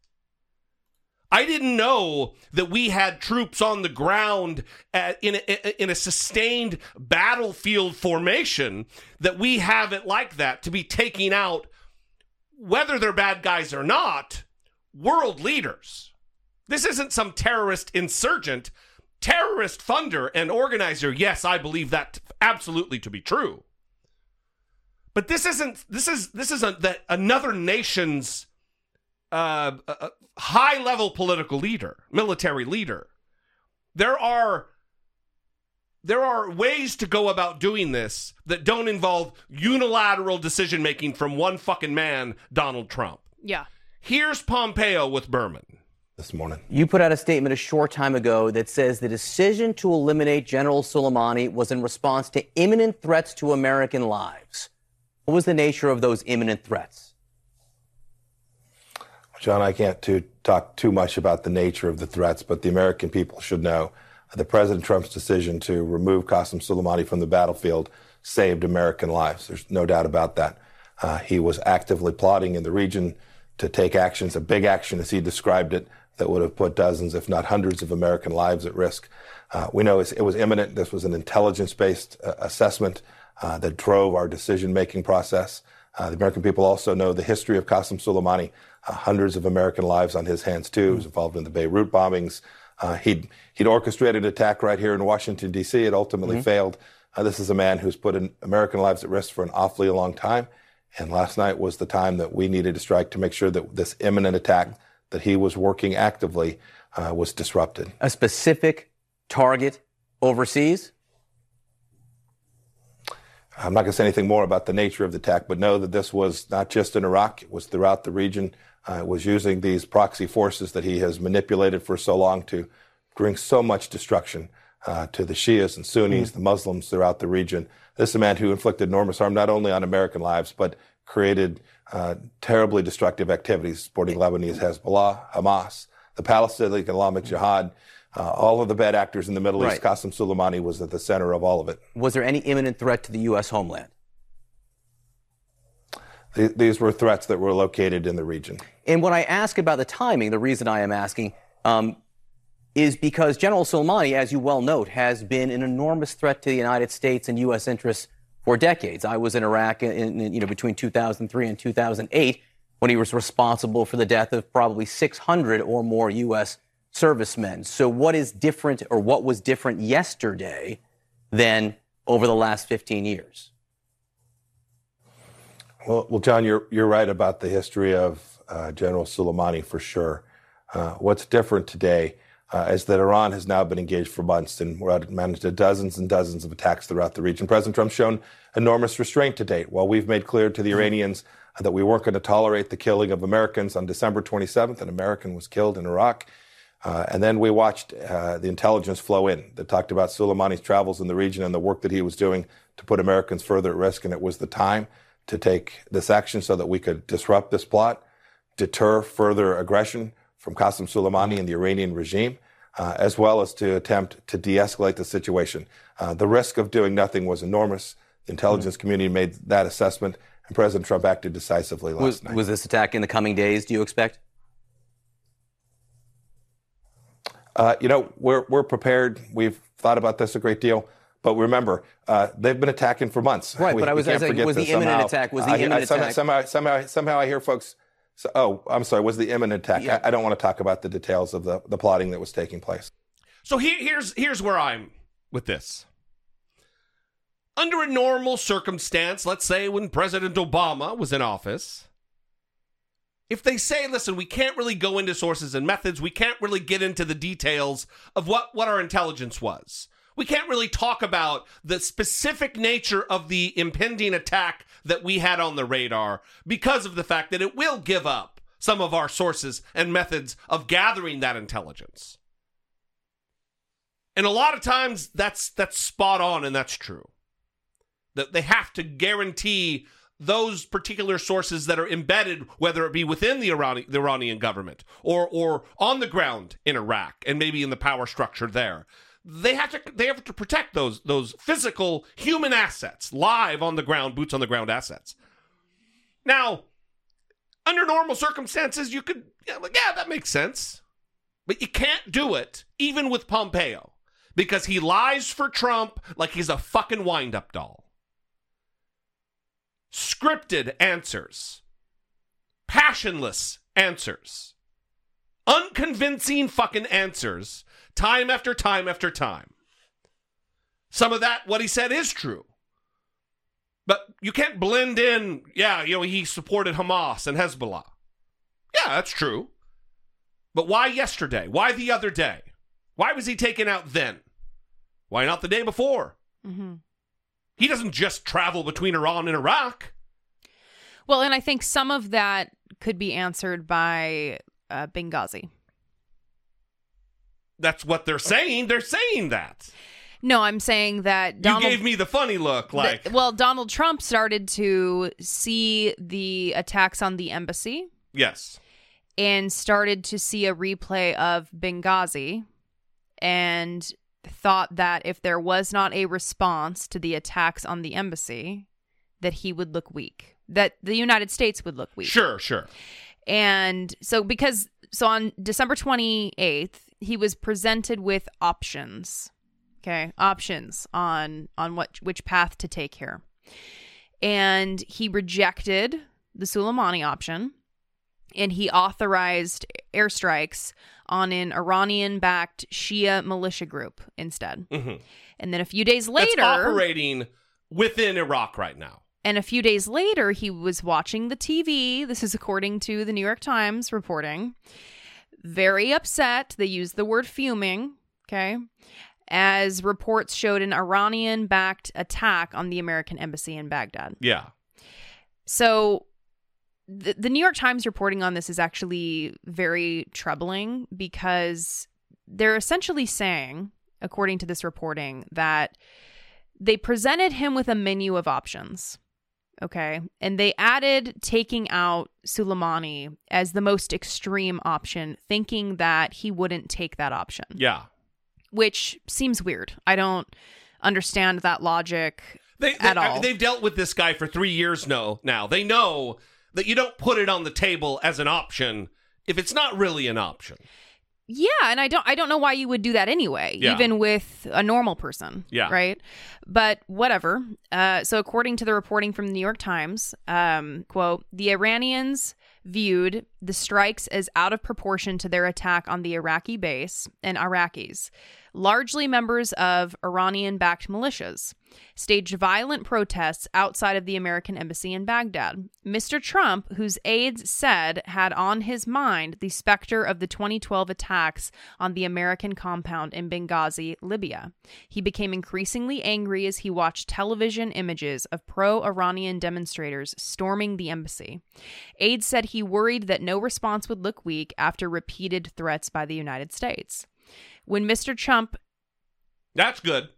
I didn't know that we had troops on the ground in a sustained battlefield formation, that we have it like that, to be taking out, whether they're bad guys or not, world leaders. This isn't some terrorist insurgent, terrorist funder and organizer. Yes, I believe that absolutely to be true. But this is another nation's a high-level political leader, military leader. There are ways to go about doing this that don't involve unilateral decision-making from one fucking man, Donald Trump. Yeah. Here's Pompeo with Berman. This morning, you put out a statement a short time ago that says the decision to eliminate General Soleimani was in response to imminent threats to American lives. What was the nature of those imminent threats? John, I can't talk too much about the nature of the threats, but the American people should know that President Trump's decision to remove Qasem Soleimani from the battlefield saved American lives. There's no doubt about that. He was actively plotting in the region to take actions, a big action as he described it, that would have put dozens, if not hundreds, of American lives at risk. We know it was imminent. This was an intelligence-based assessment that drove our decision-making process. The American people also know the history of Qasem Soleimani. Hundreds of American lives on his hands, too. He was involved in the Beirut bombings. He'd orchestrated an attack right here in Washington, D.C. It ultimately failed. This is a man who's put American lives at risk for an awfully long time. And last night was the time that we needed to strike to make sure that this imminent attack that he was working actively was disrupted. A specific target overseas? I'm not going to say anything more about the nature of the attack, but know that this was not just in Iraq. It was throughout the region. It was using these proxy forces that he has manipulated for so long to bring so much destruction to the Shias and Sunnis, the Muslims throughout the region. This is a man who inflicted enormous harm not only on American lives, but created terribly destructive activities supporting Lebanese Hezbollah, Hamas, the Palestinian Islamic Jihad, all of the bad actors in the Middle East. Qasem Soleimani was at the center of all of it. Was there any imminent threat to the U.S. homeland? These were threats that were located in the region. And when I ask about the timing, the reason I am asking is because General Soleimani, as you well note, has been an enormous threat to the United States and U.S. interests for decades. I was in Iraq between 2003 and 2008 when he was responsible for the death of probably 600 or more U.S. servicemen. So what is different, or what was different yesterday than over the last 15 years? Well, John, you're right about the history of General Soleimani for sure. What's different today is that Iran has now been engaged for months and managed dozens and dozens of attacks throughout the region. President Trump's shown enormous restraint to date. While we've made clear to the Iranians that we weren't going to tolerate the killing of Americans, on December 27th, an American was killed in Iraq. And then we watched the intelligence flow in that talked about Soleimani's travels in the region and the work that he was doing to put Americans further at risk. And it was the time to take this action so that we could disrupt this plot, deter further aggression from Qasem Soleimani and the Iranian regime, as well as to attempt to de-escalate the situation. The risk of doing nothing was enormous. The intelligence community made that assessment, and President Trump acted decisively last night. Was this attack in the coming days, do you expect? We're prepared. We've thought about this a great deal. But remember, they've been attacking for months. Right, but I was saying, was the imminent attack? Somehow I hear folks, was the imminent attack? Yeah. I don't want to talk about the details of the plotting that was taking place. So here's where I'm with this. Under a normal circumstance, let's say when President Obama was in office, if they say, listen, we can't really go into sources and methods, we can't really get into the details of what our intelligence was. We can't really talk about the specific nature of the impending attack that we had on the radar because of the fact that it will give up some of our sources and methods of gathering that intelligence. And a lot of times that's spot on, and that's true. That they have to guarantee those particular sources that are embedded, whether it be within the Iranian government or on the ground in Iraq and maybe in the power structure there. They have to protect those physical human assets, live on the ground, boots on the ground assets. Now, under normal circumstances, you could, that makes sense. But you can't do it, even with Pompeo, because he lies for Trump like he's a fucking wind-up doll. Scripted answers. Passionless answers. Unconvincing fucking answers. Time after time after time. Some of that, what he said is true. But you can't blend in, he supported Hamas and Hezbollah. Yeah, that's true. But why yesterday? Why the other day? Why was he taken out then? Why not the day before? Mm-hmm. He doesn't just travel between Iran and Iraq. Well, and I think some of that could be answered by Benghazi. That's what they're saying. They're saying that. No, I'm saying that you gave me the funny look. Donald Trump started to see the attacks on the embassy. Yes. And started to see a replay of Benghazi and thought that if there was not a response to the attacks on the embassy, that he would look weak. That the United States would look weak. Sure. And so on December 28th, he was presented with options, on which path to take here. And he rejected the Soleimani option, and he authorized airstrikes on an Iranian-backed Shia militia group instead. Mm-hmm. And then a few days later... That's operating within Iraq right now. And a few days later, he was watching the TV. This is according to the New York Times reporting. Very upset. They used the word fuming, as reports showed an Iranian-backed attack on the American embassy in Baghdad. Yeah. So the New York Times reporting on this is actually very troubling because they're essentially saying, according to this reporting, that they presented him with a menu of options. Okay. And they added taking out Soleimani as the most extreme option, thinking that he wouldn't take that option. Yeah. Which seems weird. I don't understand that logic at all. They've dealt with this guy for 3 years now. They know that you don't put it on the table as an option if it's not really an option. Yeah, and I don't know why you would do that anyway, even with a normal person, right? But whatever. So according to the reporting from the New York Times, quote, the Iranians viewed the strikes as out of proportion to their attack on the Iraqi base and Iraqis, largely members of Iranian-backed militias, staged violent protests outside of the American embassy in Baghdad. Mr. Trump, whose aides said had on his mind the specter of the 2012 attacks on the American compound in Benghazi, Libya. He became increasingly angry as he watched television images of pro-Iranian demonstrators storming the embassy. Aides said he worried that no response would look weak after repeated threats by the United States. When Mr. Trump... That's good.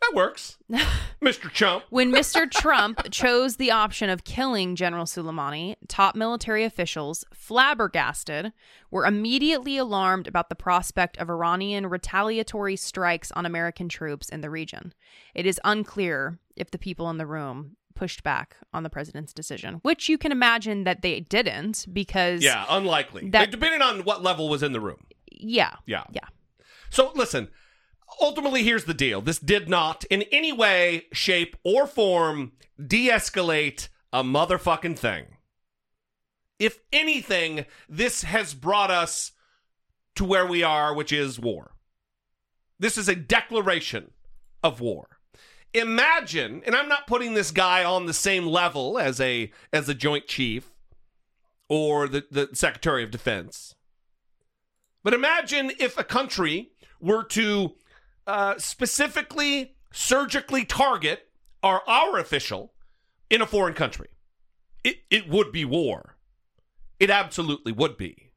That works. Mr. Trump. When Mr. Trump chose the option of killing General Soleimani, top military officials, flabbergasted, were immediately alarmed about the prospect of Iranian retaliatory strikes on American troops in the region. It is unclear if the people in the room pushed back on the president's decision, which you can imagine that they didn't, because... Yeah, unlikely. Depending on what level was in the room. Yeah. Yeah. Yeah. So, listen... Ultimately, here's the deal. This did not in any way, shape, or form de-escalate a motherfucking thing. If anything, this has brought us to where we are, which is war. This is a declaration of war. Imagine, and I'm not putting this guy on the same level as a Joint Chief or the Secretary of Defense, but imagine if a country were to... specifically, surgically target our official in a foreign country. It would be war. It absolutely would be.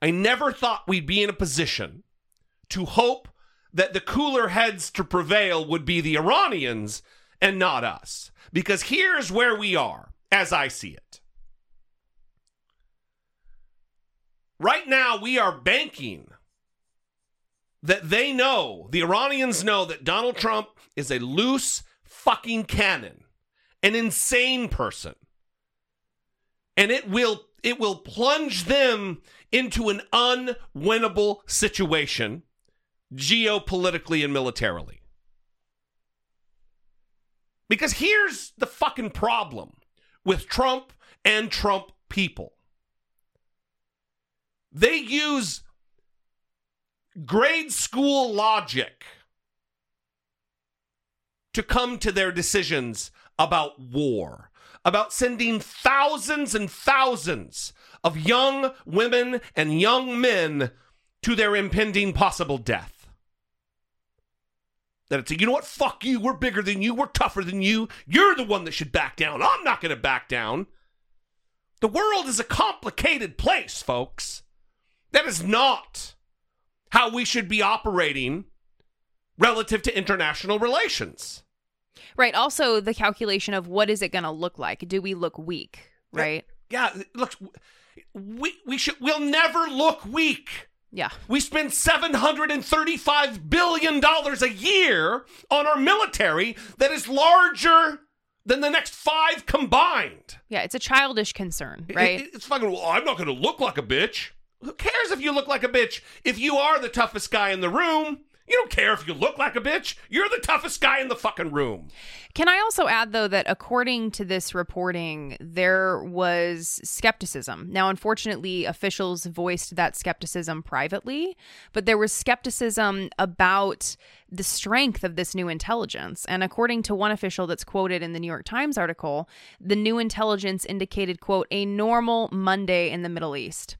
I never thought we'd be in a position to hope that the cooler heads to prevail would be the Iranians and not us. Because here's where we are, as I see it. Right now, we are banking... that they know, the Iranians know, that Donald Trump is a loose fucking cannon, an insane person. And it will plunge them into an unwinnable situation, geopolitically and militarily. Because here's the fucking problem with Trump and Trump people. They use... grade school logic to come to their decisions about war, about sending thousands and thousands of young women and young men to their impending possible death. That it's a, you know what, fuck you, we're bigger than you, we're tougher than you, you're the one that should back down, I'm not going to back down. The world is a complicated place, folks. That is not... how we should be operating relative to international relations. Right. Also, the calculation of what is it going to look like? Do we look weak? Right. Yeah. Look, we'll never look weak. Yeah. We spend $735 billion a year on our military that is larger than the next five combined. Yeah. It's a childish concern, right? It's fucking, well, I'm not going to look like a bitch. Who cares if you look like a bitch? If you are the toughest guy in the room, you don't care if you look like a bitch. You're the toughest guy in the fucking room. Can I also add, though, that according to this reporting, there was skepticism. Now, unfortunately, officials voiced that skepticism privately, but there was skepticism about the strength of this new intelligence. And according to one official that's quoted in the New York Times article, the new intelligence indicated, quote, a normal Monday in the Middle East.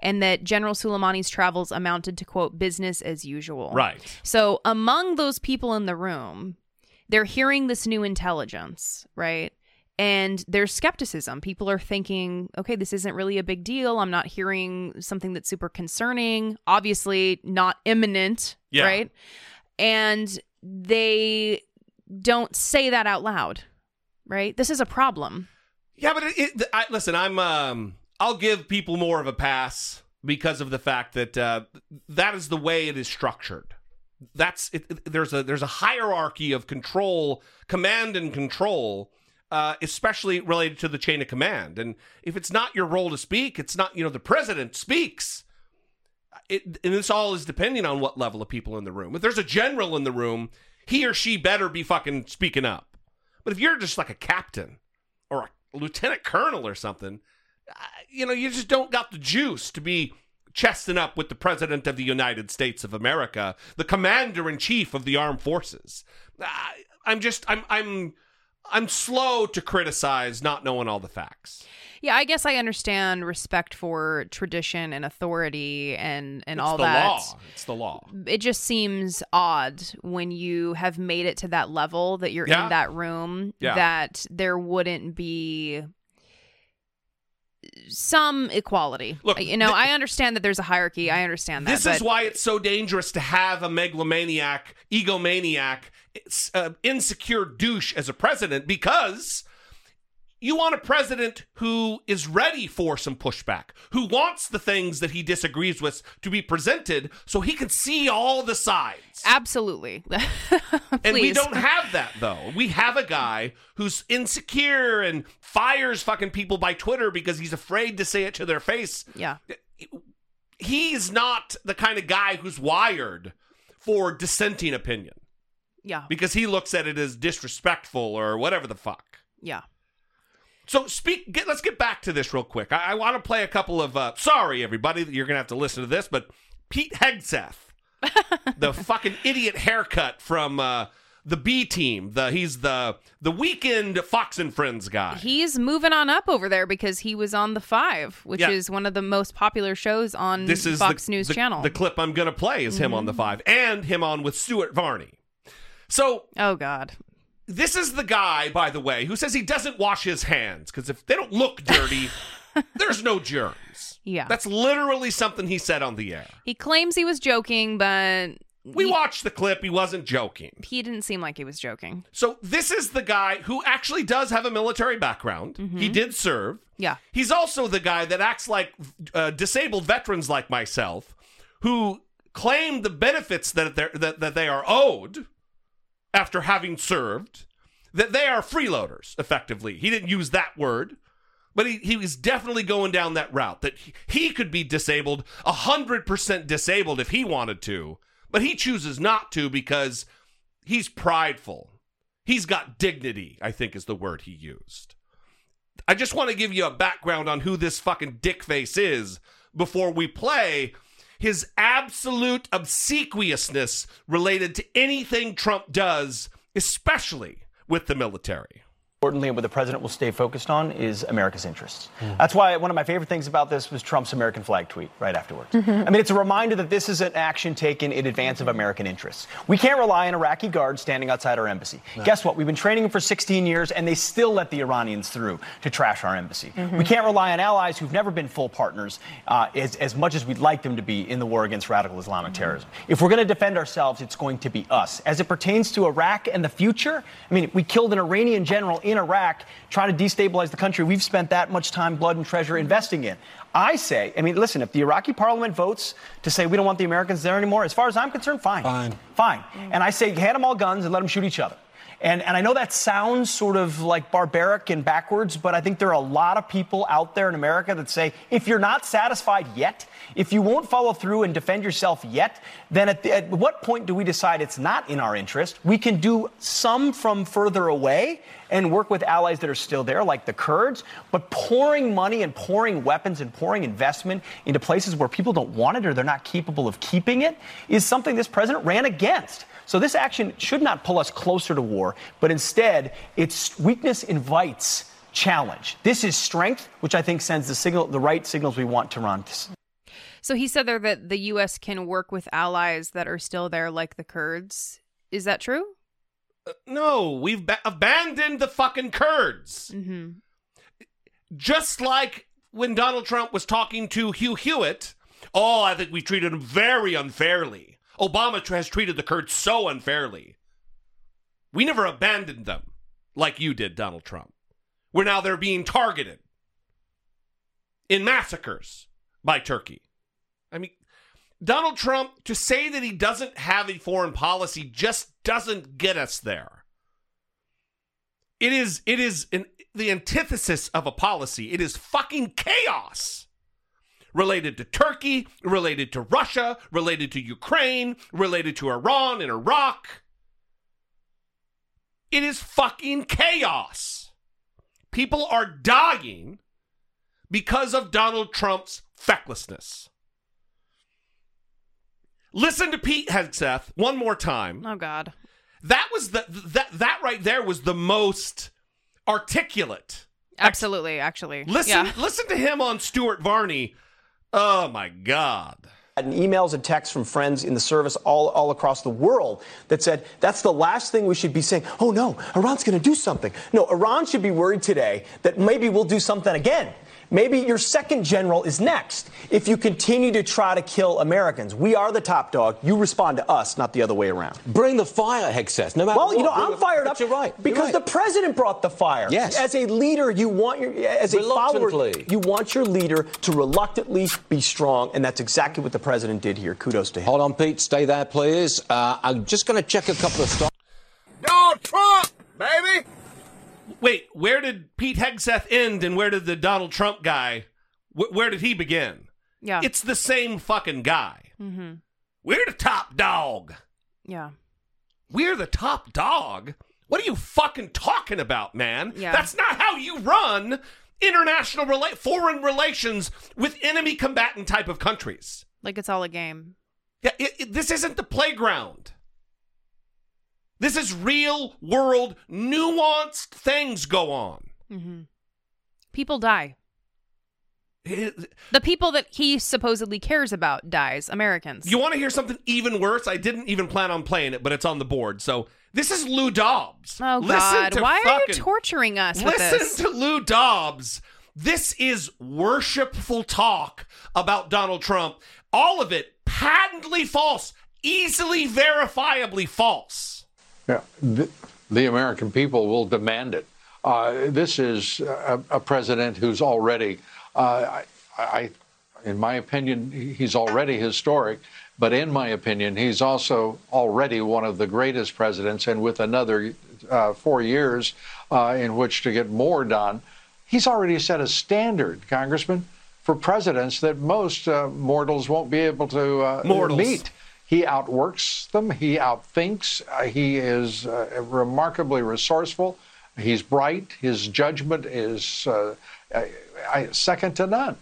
And that General Soleimani's travels amounted to, quote, business as usual. Right. So among those people in the room, they're hearing this new intelligence, right? And there's skepticism. People are thinking, okay, this isn't really a big deal. I'm not hearing something that's super concerning. Obviously not imminent, yeah. Right? And they don't say that out loud, right? This is a problem. Yeah, but listen, I'll give people more of a pass because of the fact that that is the way it is structured. There's a hierarchy of control, command and control, especially related to the chain of command. And if it's not your role to speak, it's not, the president speaks. And this all is depending on what level of people in the room. If there's a general in the room, he or she better be fucking speaking up. But if you're just like a captain or a lieutenant colonel or something, you know, you just don't got the juice to be chesting up with the president of the United States of America, the commander in chief of the armed forces. I'm slow to criticize not knowing all the facts. Yeah, I guess I understand respect for tradition and authority and all that. It's the law. It just seems odd when you have made it to that level that you're in that room that there wouldn't be some equality. Look, you know, I understand that there's a hierarchy. I understand that. This is why it's so dangerous to have a megalomaniac, egomaniac, insecure douche as a president, because you want a president who is ready for some pushback, who wants the things that he disagrees with to be presented so he can see all the sides. Absolutely. And we don't have that, though. We have a guy who's insecure and fires fucking people by Twitter because he's afraid to say it to their face. Yeah. He's not the kind of guy who's wired for dissenting opinion. Yeah. Because he looks at it as disrespectful or whatever the fuck. Yeah. So let's get back to this real quick. I want to play a couple of, sorry, everybody, that you're going to have to listen to this, but Pete Hegseth, the fucking idiot haircut from the B team. He's the weekend Fox and Friends guy. He's moving on up over there because he was on The Five, which is one of the most popular shows on Fox News Channel. The clip I'm going to play is him on The Five and him on with Stuart Varney. So, oh, God. This is the guy, by the way, who says he doesn't wash his hands because if they don't look dirty, there's no germs. Yeah. That's literally something he said on the air. He claims he was joking, but... We watched the clip. He wasn't joking. He didn't seem like he was joking. So this is the guy who actually does have a military background. Mm-hmm. He did serve. Yeah. He's also the guy that acts like disabled veterans like myself who claim the benefits that they are owed after having served, that they are freeloaders, effectively. He didn't use that word, but he was definitely going down that route, that he could be disabled, 100% disabled if he wanted to, but he chooses not to because he's prideful. He's got dignity, I think is the word he used. I just want to give you a background on who this fucking dickface is before we play his absolute obsequiousness related to anything Trump does, especially with the military. Importantly, what the president will stay focused on is America's interests. Mm. That's why one of my favorite things about this was Trump's American flag tweet right afterwards. Mm-hmm. I mean, it's a reminder that this is an action taken in advance of American interests. We can't rely on Iraqi guards standing outside our embassy. No. Guess what? We've been training them for 16 years, and they still let the Iranians through to trash our embassy. Mm-hmm. We can't rely on allies who've never been full partners as much as we'd like them to be in the war against radical Islamic terrorism. If we're going to defend ourselves, it's going to be us. As it pertains to Iraq and the future, I mean, we killed an Iranian general in Iraq, trying to destabilize the country we've spent that much time, blood and treasure investing in. I mean, listen, if the Iraqi parliament votes to say we don't want the Americans there anymore, as far as I'm concerned, fine. And I say, hand them all guns and let them shoot each other. And I know that sounds sort of like barbaric and backwards, but I think there are a lot of people out there in America that say, if you're not satisfied yet, if you won't follow through and defend yourself yet, then at what point do we decide it's not in our interest? We can do some from further away and work with allies that are still there, like the Kurds, but pouring money and pouring weapons and pouring investment into places where people don't want it or they're not capable of keeping it is something this president ran against. So this action should not pull us closer to war, but instead, its weakness invites challenge. This is strength, which I think sends the right signals we want to run. So he said there that the U.S. can work with allies that are still there, like the Kurds. Is that true? No, we've abandoned the fucking Kurds. Mm-hmm. Just like when Donald Trump was talking to Hugh Hewitt, I think we treated him very unfairly. Obama has treated the Kurds so unfairly. We never abandoned them like you did, Donald Trump. Where now they're being targeted in massacres by Turkey. I mean, Donald Trump, to say that he doesn't have a foreign policy just doesn't get us there. It is the antithesis of a policy. It is fucking chaos. Related to Turkey, related to Russia, related to Ukraine, related to Iran and Iraq. It is fucking chaos. People are dying because of Donald Trump's fecklessness. Listen to Pete Hegseth one more time. Oh, God. That was that right there was the most articulate. Absolutely, actually. Listen to him on Stuart Varney. Oh, my God. And emails and texts from friends in the service all across the world that said, that's the last thing we should be saying. Oh, no, Iran's going to do something. No, Iran should be worried today that maybe we'll do something again. Maybe your second general is next if you continue to try to kill Americans. We are the top dog. You respond to us, not the other way around. Bring the fire, Hegseth. No matter what. Well, you know, I'm fired up. You're right. Because the president brought the fire. Yes. As a leader, you want your, as a follower, you want your leader to reluctantly be strong, and that's exactly what the president did here. Kudos to him. Hold on, Pete. Stay there, please. I'm just going to check a couple of stocks. Donald Trump, baby! Wait, where did Pete Hegseth end and where did the Donald Trump guy, where did he begin? Yeah. It's the same fucking guy. Mm-hmm. We're the top dog. Yeah. We're the top dog? What are you fucking talking about, man? Yeah. That's not how you run international foreign relations with enemy combatant type of countries. Like it's all a game. Yeah, this isn't the playground. This is real world, nuanced things go on. Mm-hmm. People die. The people that he supposedly cares about dies, Americans. You want to hear something even worse? I didn't even plan on playing it, but it's on the board. So this is Lou Dobbs. Oh, God. Why are you torturing us with this? Listen to Lou Dobbs. This is worshipful talk about Donald Trump. All of it patently false, easily verifiably false. Yeah, the American people will demand it. This is a president who's already, in my opinion, he's already historic. But in my opinion, he's also already one of the greatest presidents. And with another 4 years in which to get more done, he's already set a standard, Congressman, for presidents that most mortals won't be able to meet. He outworks them. He outthinks. He is remarkably resourceful. He's bright. His judgment is second to none.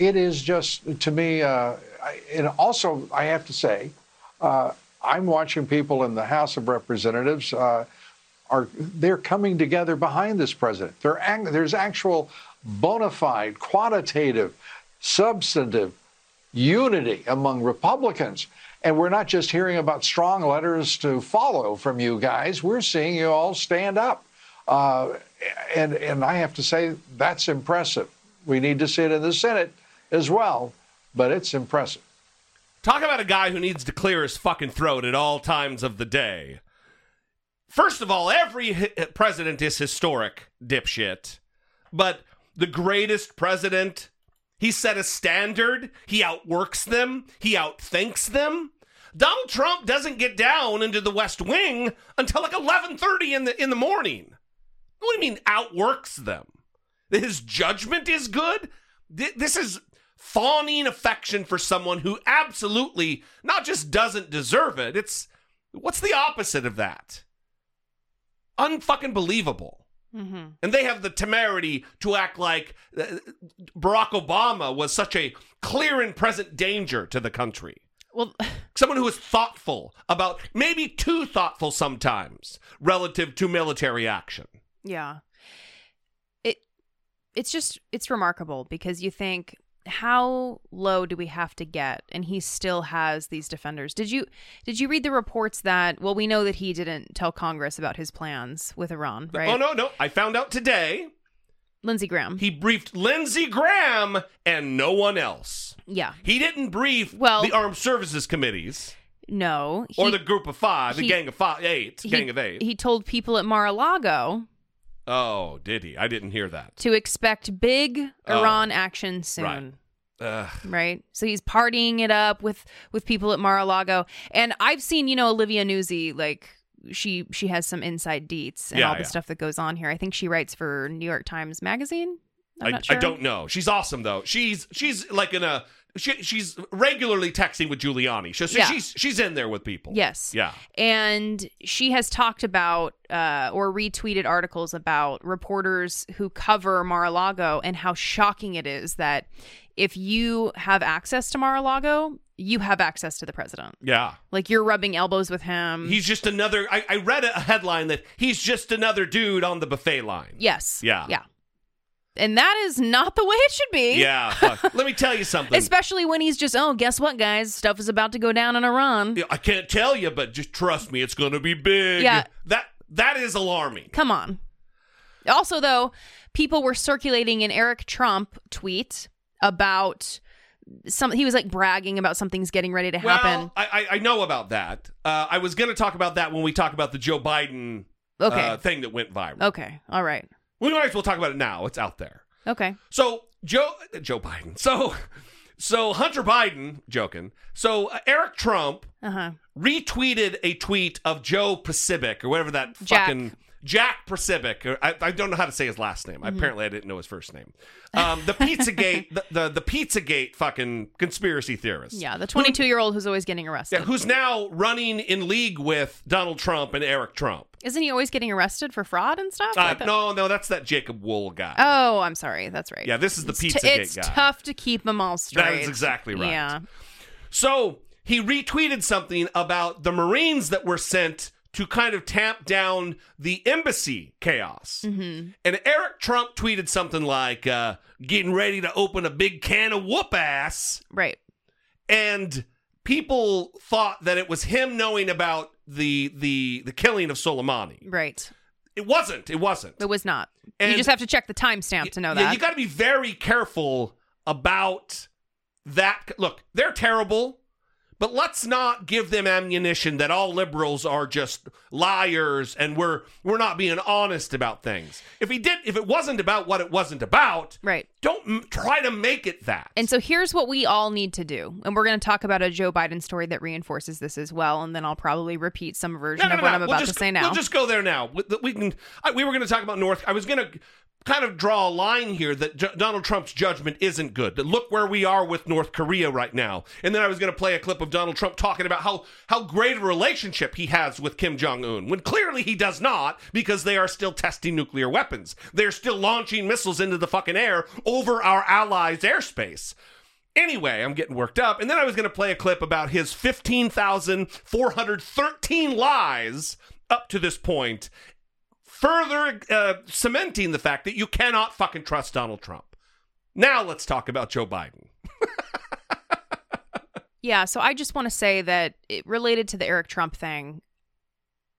It is just, to me, and also I have to say, I'm watching people in the House of Representatives. They're coming together behind this president. There's actual bona fide, quantitative, substantive unity among Republicans. And we're not just hearing about strong letters to follow from you guys. We're seeing you all stand up. And I have to say, that's impressive. We need to see it in the Senate as well, but it's impressive. Talk about a guy who needs to clear his fucking throat at all times of the day. First of all, every president is historic, dipshit. But the greatest president... He set a standard. He outworks them. He outthinks them. Donald Trump doesn't get down into the West Wing until like 11:30 in the morning. What do you mean outworks them? His judgment is good? This is fawning affection for someone who absolutely not just doesn't deserve it. It's, what's the opposite of that? Unfucking believable. Mm-hmm. And they have the temerity to act like Barack Obama was such a clear and present danger to the country. Well, someone who was thoughtful about, maybe too thoughtful sometimes, relative to military action. Yeah. It's just, it's remarkable because you think, how low do we have to get? And he still has these defenders. Did you read the reports that, well, we know that he didn't tell Congress about his plans with Iran, right? Oh, no. I found out today. Lindsey Graham. He briefed Lindsey Graham and no one else. Yeah. He didn't brief the Armed Services Committees. No. Or the Group of Five, Gang of Eight. He told people at Mar-a-Lago... Oh, did he? I didn't hear that. To expect big Iran action soon. Right. Right? So he's partying it up with people at Mar-a-Lago. And I've seen, Olivia Nuzzi, like, she has some inside deets and all the stuff that goes on here. I think she writes for New York Times Magazine. I'm not sure. I don't know. She's awesome though. She's like in a. She's regularly texting with Giuliani. She's in there with people. Yes. Yeah. And she has talked about or retweeted articles about reporters who cover Mar-a-Lago and how shocking it is that if you have access to Mar-a-Lago, you have access to the president. Yeah. Like you're rubbing elbows with him. He's just another. I read a headline that he's just another dude on the buffet line. Yes. Yeah. Yeah. And that is not the way it should be. Yeah. Fuck. Let me tell you something. Especially when he's just, oh, guess what, guys? Stuff is about to go down in Iran. I can't tell you, but just trust me, it's going to be big. Yeah. That is alarming. Come on. Also, though, people were circulating an Eric Trump tweet about he was like bragging about something's getting ready to happen. Well, I know about that. I was going to talk about that when we talk about the Joe Biden thing that went viral. Okay. All right. We might as well talk about it now. It's out there. Okay. So Joe Biden. So Hunter Biden joking. So Eric Trump retweeted a tweet of Joe Posobiec or whatever that fucking Jack Posobiec. Or I don't know how to say his last name. Mm-hmm. Apparently, I didn't know his first name. The PizzaGate, the PizzaGate fucking conspiracy theorist. Yeah, the 22-year-old who's always getting arrested. Yeah, who's now running in league with Donald Trump and Eric Trump. Isn't he always getting arrested for fraud and stuff? No, that's that Jacob Wohl guy. Oh, I'm sorry. That's right. Yeah, this is the PizzaGate guy. It's tough to keep them all straight. That is exactly right. Yeah. So he retweeted something about the Marines that were sent to kind of tamp down the embassy chaos. Mm-hmm. And Eric Trump tweeted something like, getting ready to open a big can of whoop-ass. Right. And people thought that it was him knowing about the killing of Soleimani. Right. It wasn't. It was not. And you just have to check the timestamp to know that. Yeah, you got to be very careful about that. Look, they're terrible. But let's not give them ammunition that all liberals are just liars and we're not being honest about things. If it wasn't about what it wasn't about, right? Don't try to make it that. And so here's what we all need to do. And we're going to talk about a Joe Biden story that reinforces this as well. And then I'll probably repeat some version of what I'm about to say now. We'll just go there now. We were going to talk about I was going to kind of draw a line here that Donald Trump's judgment isn't good. That look where we are with North Korea right now. And then I was going to play a clip of Donald Trump talking about how great a relationship he has with Kim Jong-un, when clearly he does not, because they are still testing nuclear weapons. They're still launching missiles into the fucking air over our allies' airspace. Anyway, I'm getting worked up. And then I was going to play a clip about his 15,413 lies up to this point, further cementing the fact that you cannot fucking trust Donald Trump. Now let's talk about Joe Biden. Yeah, so I just want to say that related to the Eric Trump thing,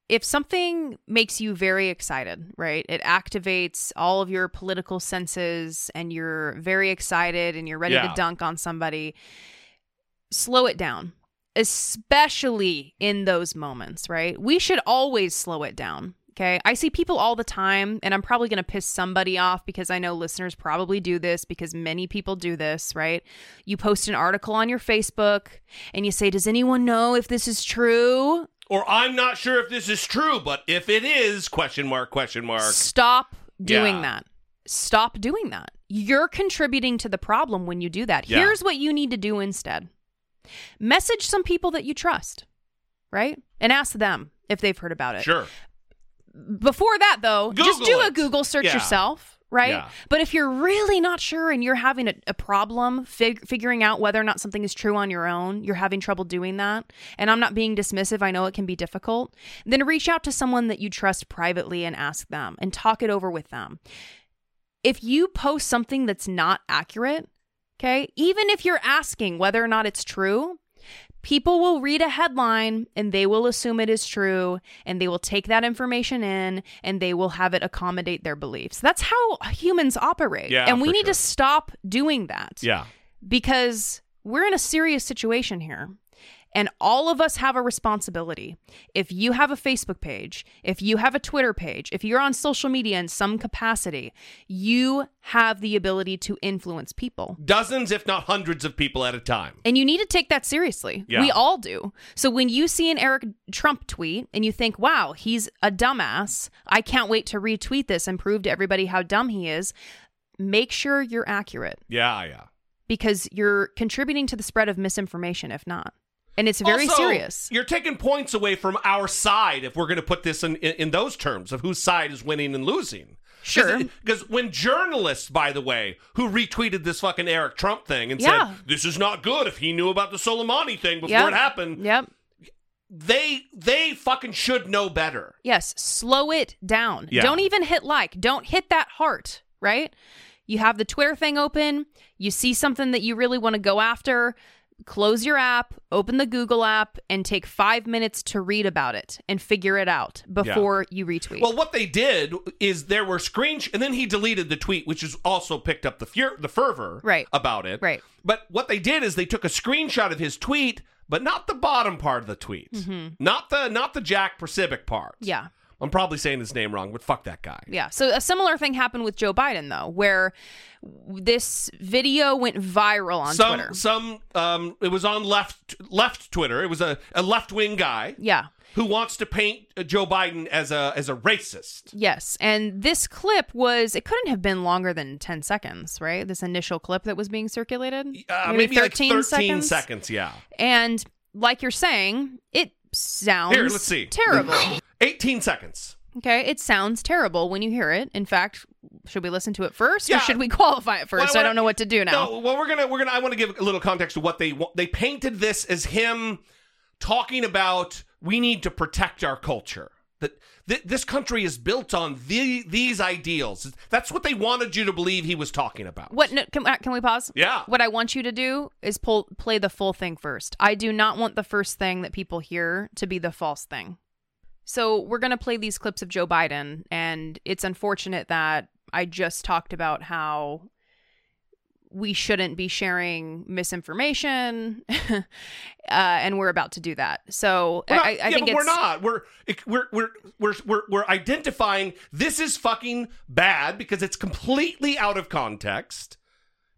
if something makes you very excited, right, it activates all of your political senses and you're very excited and you're ready to dunk on somebody, slow it down, especially in those moments, right? We should always slow it down. Okay, I see people all the time, and I'm probably going to piss somebody off because I know listeners probably do this because many people do this, right? You post an article on your Facebook and you say, does anyone know if this is true? Or I'm not sure if this is true, but if it is, question mark. Stop doing that. Stop doing that. You're contributing to the problem when you do that. Yeah. Here's what you need to do instead. Message some people that you trust, right? And ask them if they've heard about it. Sure. Before that, though, just do a Google search yourself, right? Yeah. But if you're really not sure and you're having a problem figuring out whether or not something is true on your own, you're having trouble doing that, and I'm not being dismissive, I know it can be difficult, then reach out to someone that you trust privately and ask them and talk it over with them. If you post something that's not accurate, okay, even if you're asking whether or not it's true, people will read a headline and they will assume it is true and they will take that information in and they will have it accommodate their beliefs. That's how humans operate. Yeah, and we need to stop doing that. Yeah. Because we're in a serious situation here. And all of us have a responsibility. If you have a Facebook page, if you have a Twitter page, if you're on social media in some capacity, you have the ability to influence people. Dozens, if not hundreds of people at a time. And you need to take that seriously. Yeah. We all do. So when you see an Eric Trump tweet and you think, wow, he's a dumbass, I can't wait to retweet this and prove to everybody how dumb he is, make sure you're accurate. Yeah. Because you're contributing to the spread of misinformation, if not. And it's very also serious. You're taking points away from our side if we're going to put this in those terms of whose side is winning and losing. Sure. Because when journalists, by the way, who retweeted this fucking Eric Trump thing and said, this is not good if he knew about the Soleimani thing before it happened. Yep. They fucking should know better. Yes. Slow it down. Yeah. Don't even hit like. Don't hit that heart, right? You have the Twitter thing open. You see something that you really want to go after. Close your app, open the Google app, and take 5 minutes to read about it and figure it out before you retweet. Well, what they did is there were screenshots, and then he deleted the tweet, which is also picked up the fervor about it. Right. But what they did is they took a screenshot of his tweet, but not the bottom part of the tweet. Mm-hmm. Not the Jack Posobiec part. Yeah. I'm probably saying his name wrong, but fuck that guy. Yeah. So a similar thing happened with Joe Biden, though, where this video went viral on Twitter. It was on left Twitter. It was a left-wing guy. Yeah. Who wants to paint Joe Biden as a racist. Yes. And this clip it couldn't have been longer than 10 seconds, right? This initial clip that was being circulated. Maybe 13 seconds, yeah. And like you're saying, it sounds terrible. 18 seconds. Okay, it sounds terrible when you hear it. In fact, should we listen to it first or should we qualify it first? I don't know what to do now. No, well, we're going to I want to give a little context to what they painted this as him talking about we need to protect our culture. That this country is built on these ideals. That's what they wanted you to believe he was talking about. Can we pause? Yeah. What I want you to do is play the full thing first. I do not want the first thing that people hear to be the false thing. So we're going to play these clips of Joe Biden, and it's unfortunate that I just talked about how we shouldn't be sharing misinformation, and we're about to do that. So I think we're not. We're identifying this is fucking bad because it's completely out of context.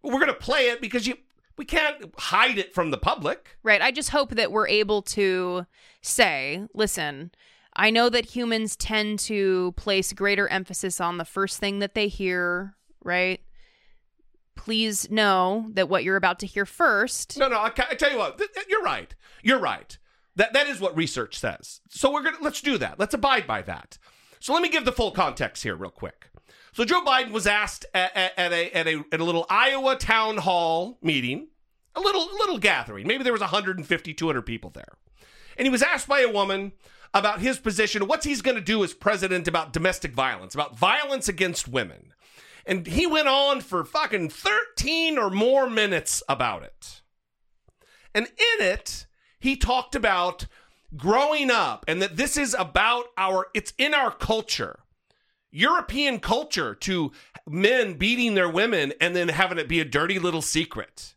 We're going to play it because we can't hide it from the public, right? I just hope that we're able to say, listen, I know that humans tend to place greater emphasis on the first thing that they hear, right? Please know that what you're about to hear first. No, I tell you what, you're right. You're right. That is what research says. So let's do that. Let's abide by that. So let me give the full context here real quick. So Joe Biden was asked at a little Iowa town hall meeting, a little gathering. Maybe there was 150, 200 people there. And he was asked by a woman about his position, what he's going to do as president about domestic violence, about violence against women. And he went on for fucking 13 or more minutes about it. And in it, he talked about growing up and that this is about it's in our culture, European culture, to men beating their women and then having it be a dirty little secret.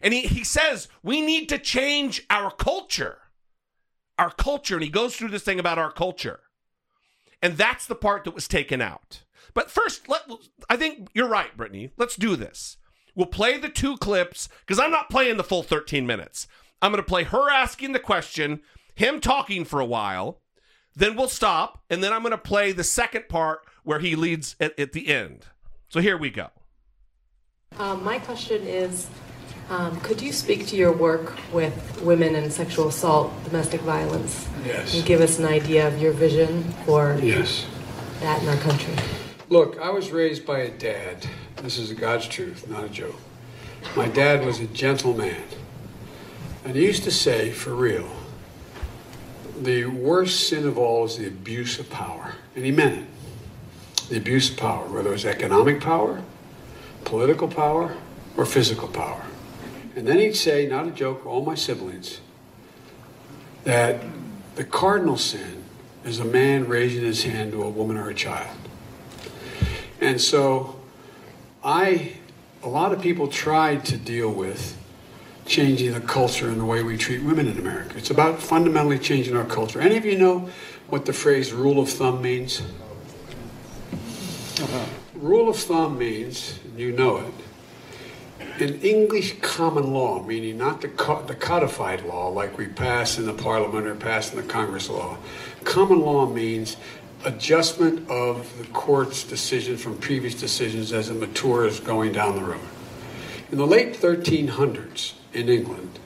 And he says, we need to change our culture. Our culture, and he goes through this thing about our culture. And that's the part that was taken out. But first, I think you're right, Brittany. Let's do this. We'll play the two clips, because I'm not playing the full 13 minutes. I'm going to play her asking the question, him talking for a while, then we'll stop, and then I'm going to play the second part where he leads at the end. So here we go. My question is, could you speak to your work with women and sexual assault, domestic violence? Yes. And give us an idea of your vision for that in our country? Look, I was raised by a dad. This is God's truth, not a joke. My dad was a gentleman. And he used to say, for real, the worst sin of all is the abuse of power. And he meant it. The abuse of power, whether it was economic power, political power, or physical power. And then he'd say, not a joke, all my siblings, that the cardinal sin is a man raising his hand to a woman or a child. And so a lot of people tried to deal with changing the culture and the way we treat women in America. It's about fundamentally changing our culture. Any of you know what the phrase rule of thumb means? Rule of thumb means, and you know it, in English common law, meaning not the codified law like we pass in the parliament or pass in the Congress law, common law means adjustment of the court's decision from previous decisions as it matures going down the road. In the late 1300s in England,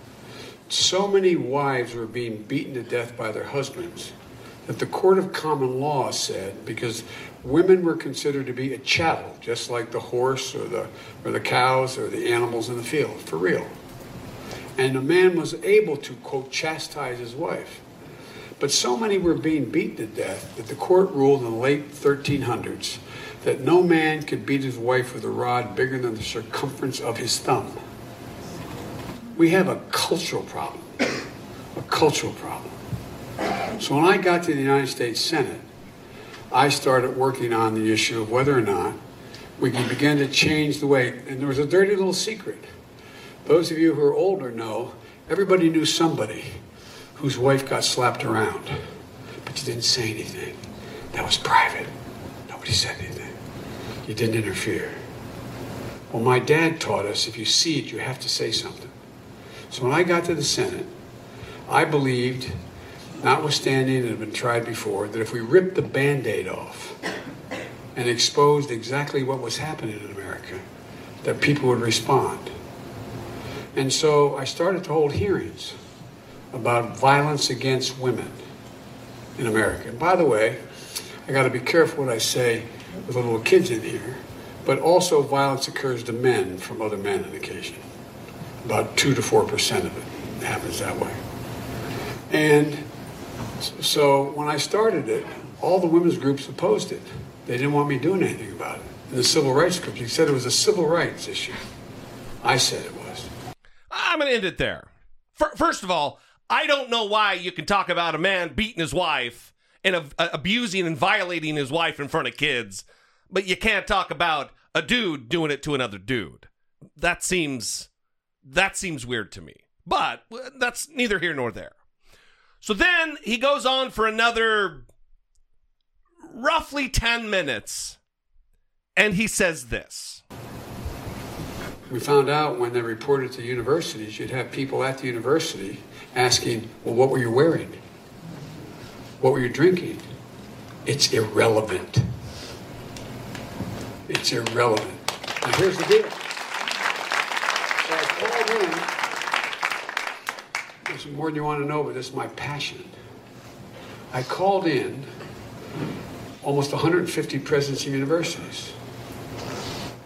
so many wives were being beaten to death by their husbands that the court of common law said, because women were considered to be a chattel, just like the horse or the cows or the animals in the field, for real. And a man was able to, quote, chastise his wife. But so many were being beaten to death that the court ruled in the late 1300s that no man could beat his wife with a rod bigger than the circumference of his thumb. We have a cultural problem, a cultural problem. So when I got to the United States Senate, I started working on the issue of whether or not we can begin to change the way, and there was a dirty little secret. Those of you who are older know, everybody knew somebody whose wife got slapped around, but you didn't say anything. That was private. Nobody said anything. You didn't interfere. Well, my dad taught us, if you see it, you have to say something. So when I got to the Senate, I believed, notwithstanding it had been tried before, that if we ripped the Band-Aid off and exposed exactly what was happening in America, that people would respond. And so I started to hold hearings about violence against women in America. And by the way, I got to be careful what I say with the little kids in here, but also violence occurs to men from other men on occasion. About 2 to 4% of it happens that way. And so when I started it, all the women's groups opposed it. They didn't want me doing anything about it. And the civil rights groups, they said it was a civil rights issue. I said it was. I'm going to end it there. First of all, I don't know why you can talk about a man beating his wife and abusing and violating his wife in front of kids, but you can't talk about a dude doing it to another dude. That seems weird to me, but that's neither here nor there. So then he goes on for another roughly 10 minutes, and he says this. We found out when they reported to universities, you'd have people at the university asking, well, what were you wearing? What were you drinking? It's irrelevant. It's irrelevant. Now, here's the deal. So I called in. There's more than you want to know, but this is my passion. I called in almost 150 presidents of universities.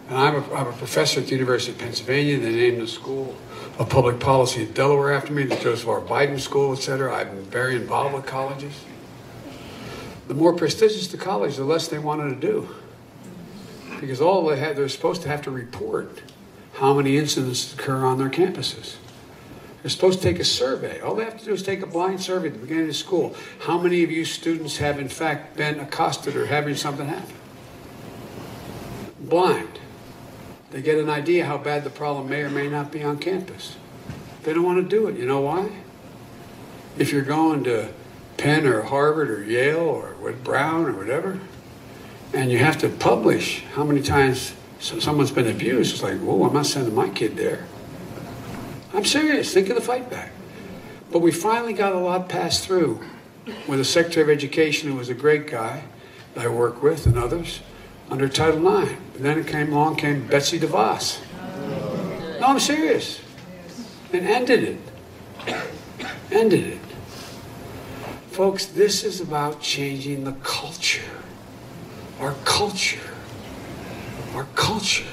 And I'm a professor at the University of Pennsylvania. They named the School of Public Policy at Delaware after me, the Joseph R. Biden School, et cetera. I've been very involved with colleges. The more prestigious the college, the less they wanted to do. Because all they had, they're supposed to have to report how many incidents occur on their campuses. They're supposed to take a survey. All they have to do is take a blind survey at the beginning of school. How many of you students have, in fact, been accosted or having something happen? Blind. They get an idea how bad the problem may or may not be on campus. They don't want to do it. You know why? If you're going to Penn or Harvard or Yale or Brown or whatever, and you have to publish how many times someone's been abused, it's like, whoa, I'm not sending my kid there. I'm serious. Think of the fight back. But we finally got a lot passed through with the Secretary of Education, who was a great guy that I work with, and others, under Title IX. And then along came Betsy DeVos. No, I'm serious. And ended it. Ended it. Folks, this is about changing the culture. Our culture. Our culture.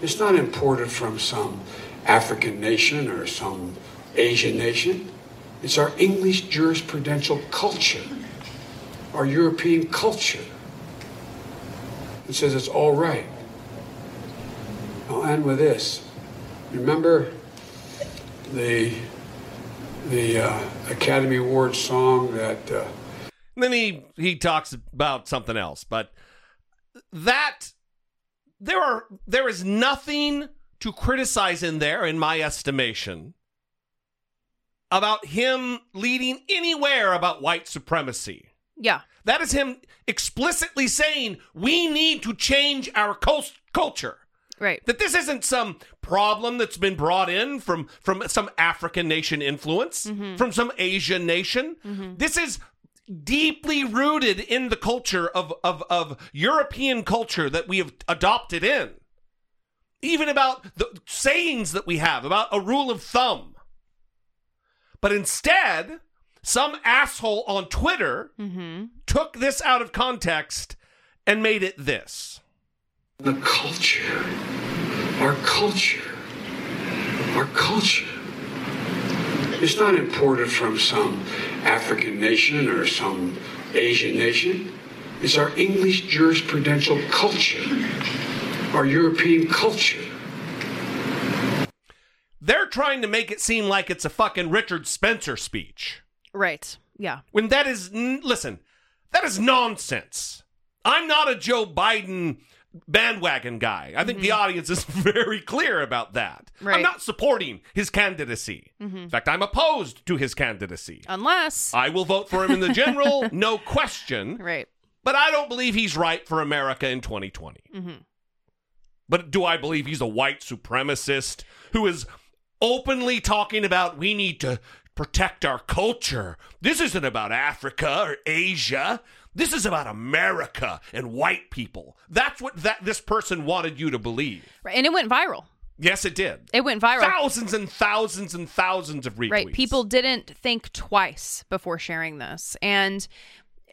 It's not imported from some African nation or some Asian nation. It's our English jurisprudential culture, our European culture. It says it's all right. I'll end with this. Remember the Academy Awards song that... And then he talks about something else, but that... There is nothing to criticize in there, in my estimation, about him leading anywhere about white supremacy. Yeah. That is him explicitly saying we need to change our culture. Right. That this isn't some problem that's been brought in from some African nation influence, mm-hmm. from some Asian nation. Mm-hmm. This is deeply rooted in the culture of European culture that we have adopted in. Even about the sayings that we have, about a rule of thumb. But instead, some asshole on Twitter took this out of context and made it this. The culture, our culture, our culture. It's not imported from some African nation or some Asian nation. It's our English jurisprudential culture, our European culture. They're trying to make it seem like it's a fucking Richard Spencer speech. Right, yeah. When that is, listen, that is nonsense. I'm not a Joe Biden bandwagon guy. I think the audience is very clear about that. Right. I'm not supporting his candidacy. In fact, I'm opposed to his candidacy. Unless I will vote for him in the general, no question. Right. But I don't believe he's right for America in 2020. But do I believe he's a white supremacist who is openly talking about we need to protect our culture? This isn't about Africa or Asia. This is about America and white people. That's what this person wanted you to believe. Right, and it went viral. Yes, it did. It went viral. Thousands and thousands and thousands of retweets. Right, people didn't think twice before sharing this. And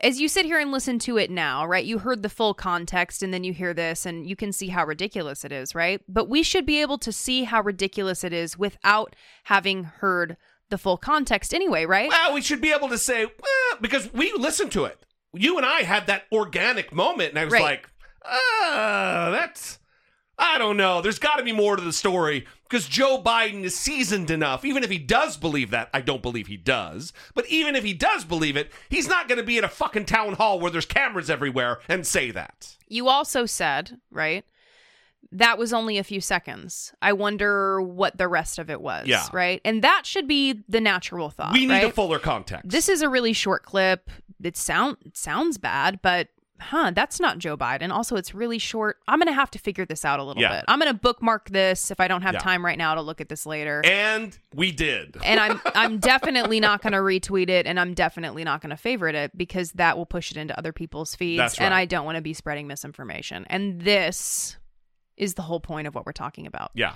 as you sit here and listen to it now, right, you heard the full context and then you hear this and you can see how ridiculous it is, right? But we should be able to see how ridiculous it is without having heard the full context anyway, right? Well, we should be able to say, well, because we listened to it. You and I had that organic moment, and I was like, that's, I don't know. There's got to be more to the story, because Joe Biden is seasoned enough. Even if he does believe that, I don't believe he does, but even if he does believe it, he's not going to be at a fucking town hall where there's cameras everywhere and say that. You also said, right, that was only a few seconds. I wonder what the rest of it was, right? And that should be the natural thought, we need a fuller context. This is a really short clip. It sounds bad, but that's not Joe Biden. Also, it's really short. I'm going to have to figure this out a little bit. I'm going to bookmark this if I don't have time right now to look at this later. And we did. And I'm definitely not going to retweet it, and I'm definitely not going to favorite it, because that will push it into other people's feeds. That's right. And I don't want to be spreading misinformation. And this is the whole point of what we're talking about. Yeah.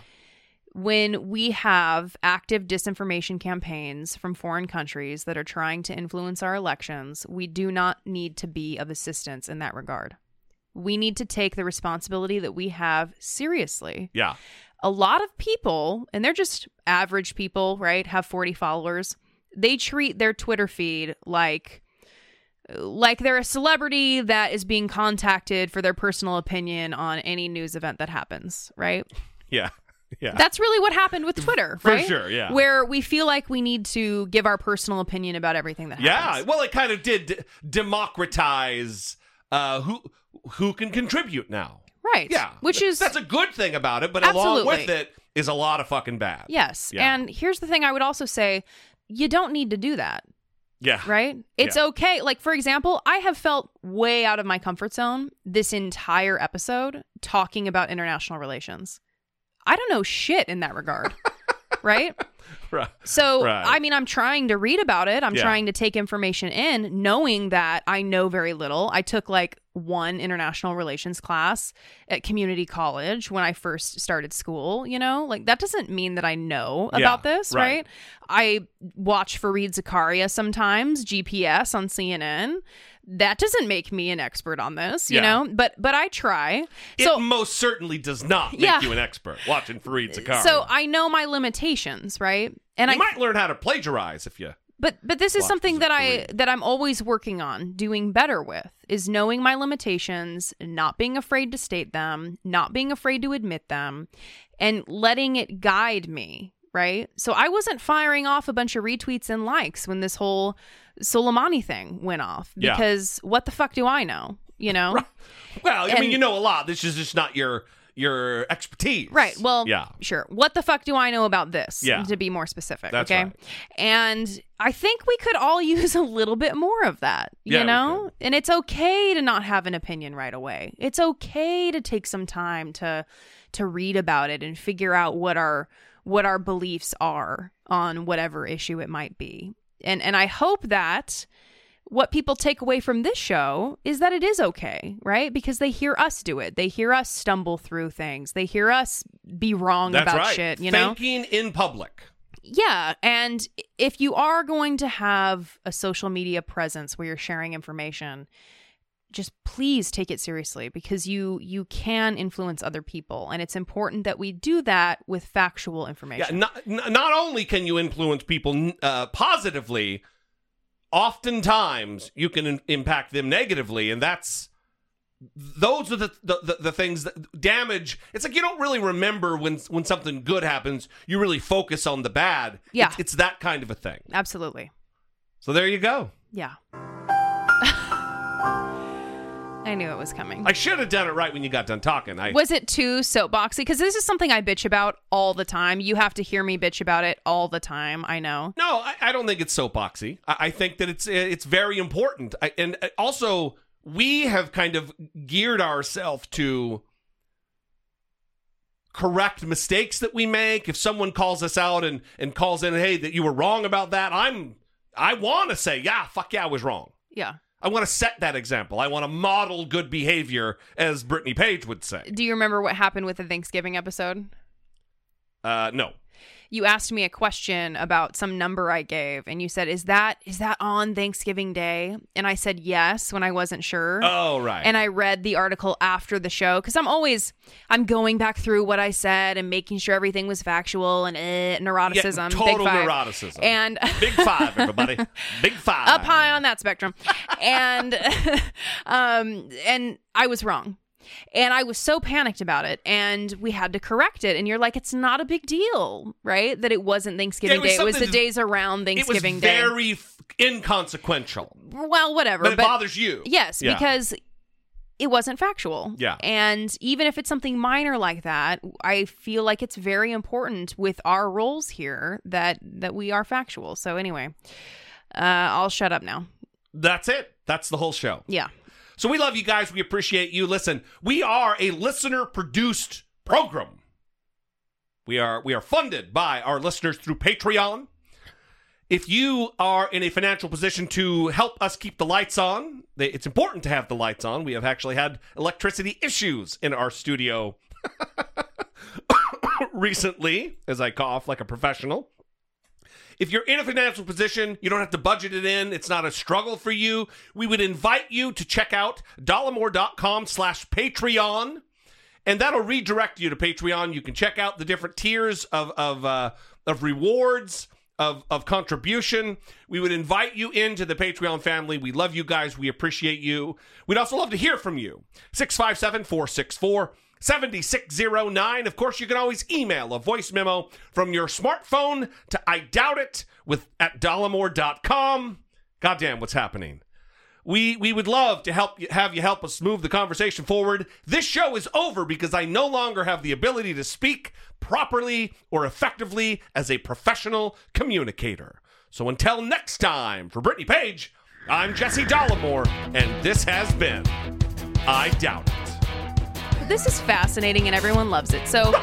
When we have active disinformation campaigns from foreign countries that are trying to influence our elections, we do not need to be of assistance in that regard. We need to take the responsibility that we have seriously. Yeah. A lot of people, and they're just average people, right, have 40 followers. They treat their Twitter feed like they're a celebrity that is being contacted for their personal opinion on any news event that happens, right? Yeah. Yeah. That's really what happened with Twitter, right? For sure, yeah. Where we feel like we need to give our personal opinion about everything that happens. Yeah, well, it kind of did democratize who can contribute now. Right. Yeah. Which is... That's a good thing about it, but along with it is a lot of fucking bad. Yes. Yeah. And here's the thing I would also say, you don't need to do that. Yeah. Right? It's okay. Like, for example, I have felt way out of my comfort zone this entire episode talking about international relations. I don't know shit in that regard, right? Right. So, right. I mean, I'm trying to read about it. I'm trying to take information in, knowing that I know very little. I took one international relations class at community college when I first started school, you know? That doesn't mean that I know about this, right? I watch Fareed Zakaria sometimes, GPS on CNN. That doesn't make me an expert on this, you know, but I try. It most certainly does not make you an expert watching Fareed Zakaria. So I know my limitations, right? And I might learn how to plagiarize if you. But this is something that I'm always working on doing better with, is knowing my limitations, not being afraid to state them, not being afraid to admit them, and letting it guide me. Right. So I wasn't firing off a bunch of retweets and likes when this whole Soleimani thing went off, because what the fuck do I know? You know? Right. Well, I mean, you know a lot. This is just not your expertise. Right. Well, sure. What the fuck do I know about this? Yeah. To be more specific. That's okay. Right. And I think we could all use a little bit more of that, you know? And it's okay to not have an opinion right away. It's okay to take some time to read about it and figure out what our beliefs are on whatever issue it might be. And I hope that what people take away from this show is that it is okay, right? Because they hear us do it. They hear us stumble through things. They hear us be wrong about shit, you know? Thinking in public. Yeah, and if you are going to have a social media presence where you're sharing information, just please take it seriously, because you can influence other people, and it's important that we do that with factual information. Yeah, not only can you influence people positively, oftentimes you can impact them negatively, and those are the things that damage. It's like you don't really remember when something good happens. You really focus on the bad. Yeah. It's that kind of a thing. Absolutely. So there you go. Yeah. I knew it was coming. I should have done it right when you got done talking. Was it too soapboxy? Because this is something I bitch about all the time. You have to hear me bitch about it all the time. I know. No, I don't think it's soapboxy. I think that it's very important. And also, we have kind of geared ourselves to correct mistakes that we make. If someone calls us out and calls in, hey, that you were wrong about that, I want to say, yeah, fuck yeah, I was wrong. Yeah. I want to set that example. I want to model good behavior, as Brittany Page would say. Do you remember what happened with the Thanksgiving episode? No. You asked me a question about some number I gave, and you said, is that on Thanksgiving Day? And I said yes when I wasn't sure. Oh, right. And I read the article after the show, because I'm going back through what I said and making sure everything was factual and neuroticism. Yeah, total neuroticism. And Big Five, everybody. Big Five. Up high on that spectrum. And and I was wrong. And I was so panicked about it, and we had to correct it. And you're like, it's not a big deal, right? That it wasn't Thanksgiving Day. It was the days around Thanksgiving Day. It was very inconsequential. Well, whatever. But it bothers you. Yes, yeah. Because it wasn't factual. Yeah. And even if it's something minor like that, I feel like it's very important with our roles here that we are factual. So anyway, I'll shut up now. That's it. That's the whole show. Yeah. So we love you guys. We appreciate you. Listen, we are a listener-produced program. We are funded by our listeners through Patreon. If you are in a financial position to help us keep the lights on, it's important to have the lights on. We have actually had electricity issues in our studio recently, as I cough like a professional. If you're in a financial position, you don't have to budget it in. It's not a struggle for you. We would invite you to check out dollemore.com/Patreon, and that'll redirect you to Patreon. You can check out the different tiers of rewards, of contribution. We would invite you into the Patreon family. We love you guys. We appreciate you. We'd also love to hear from you. 657-464-7609. Of course, you can always email a voice memo from your smartphone to idoubtitwith@dollemore.com. Goddamn, what's happening? We would love to have you help us move the conversation forward. This show is over because I no longer have the ability to speak properly or effectively as a professional communicator. So until next time, for Brittany Page, I'm Jesse Dollemore, and this has been I Doubt It. This is fascinating, and everyone loves it. So,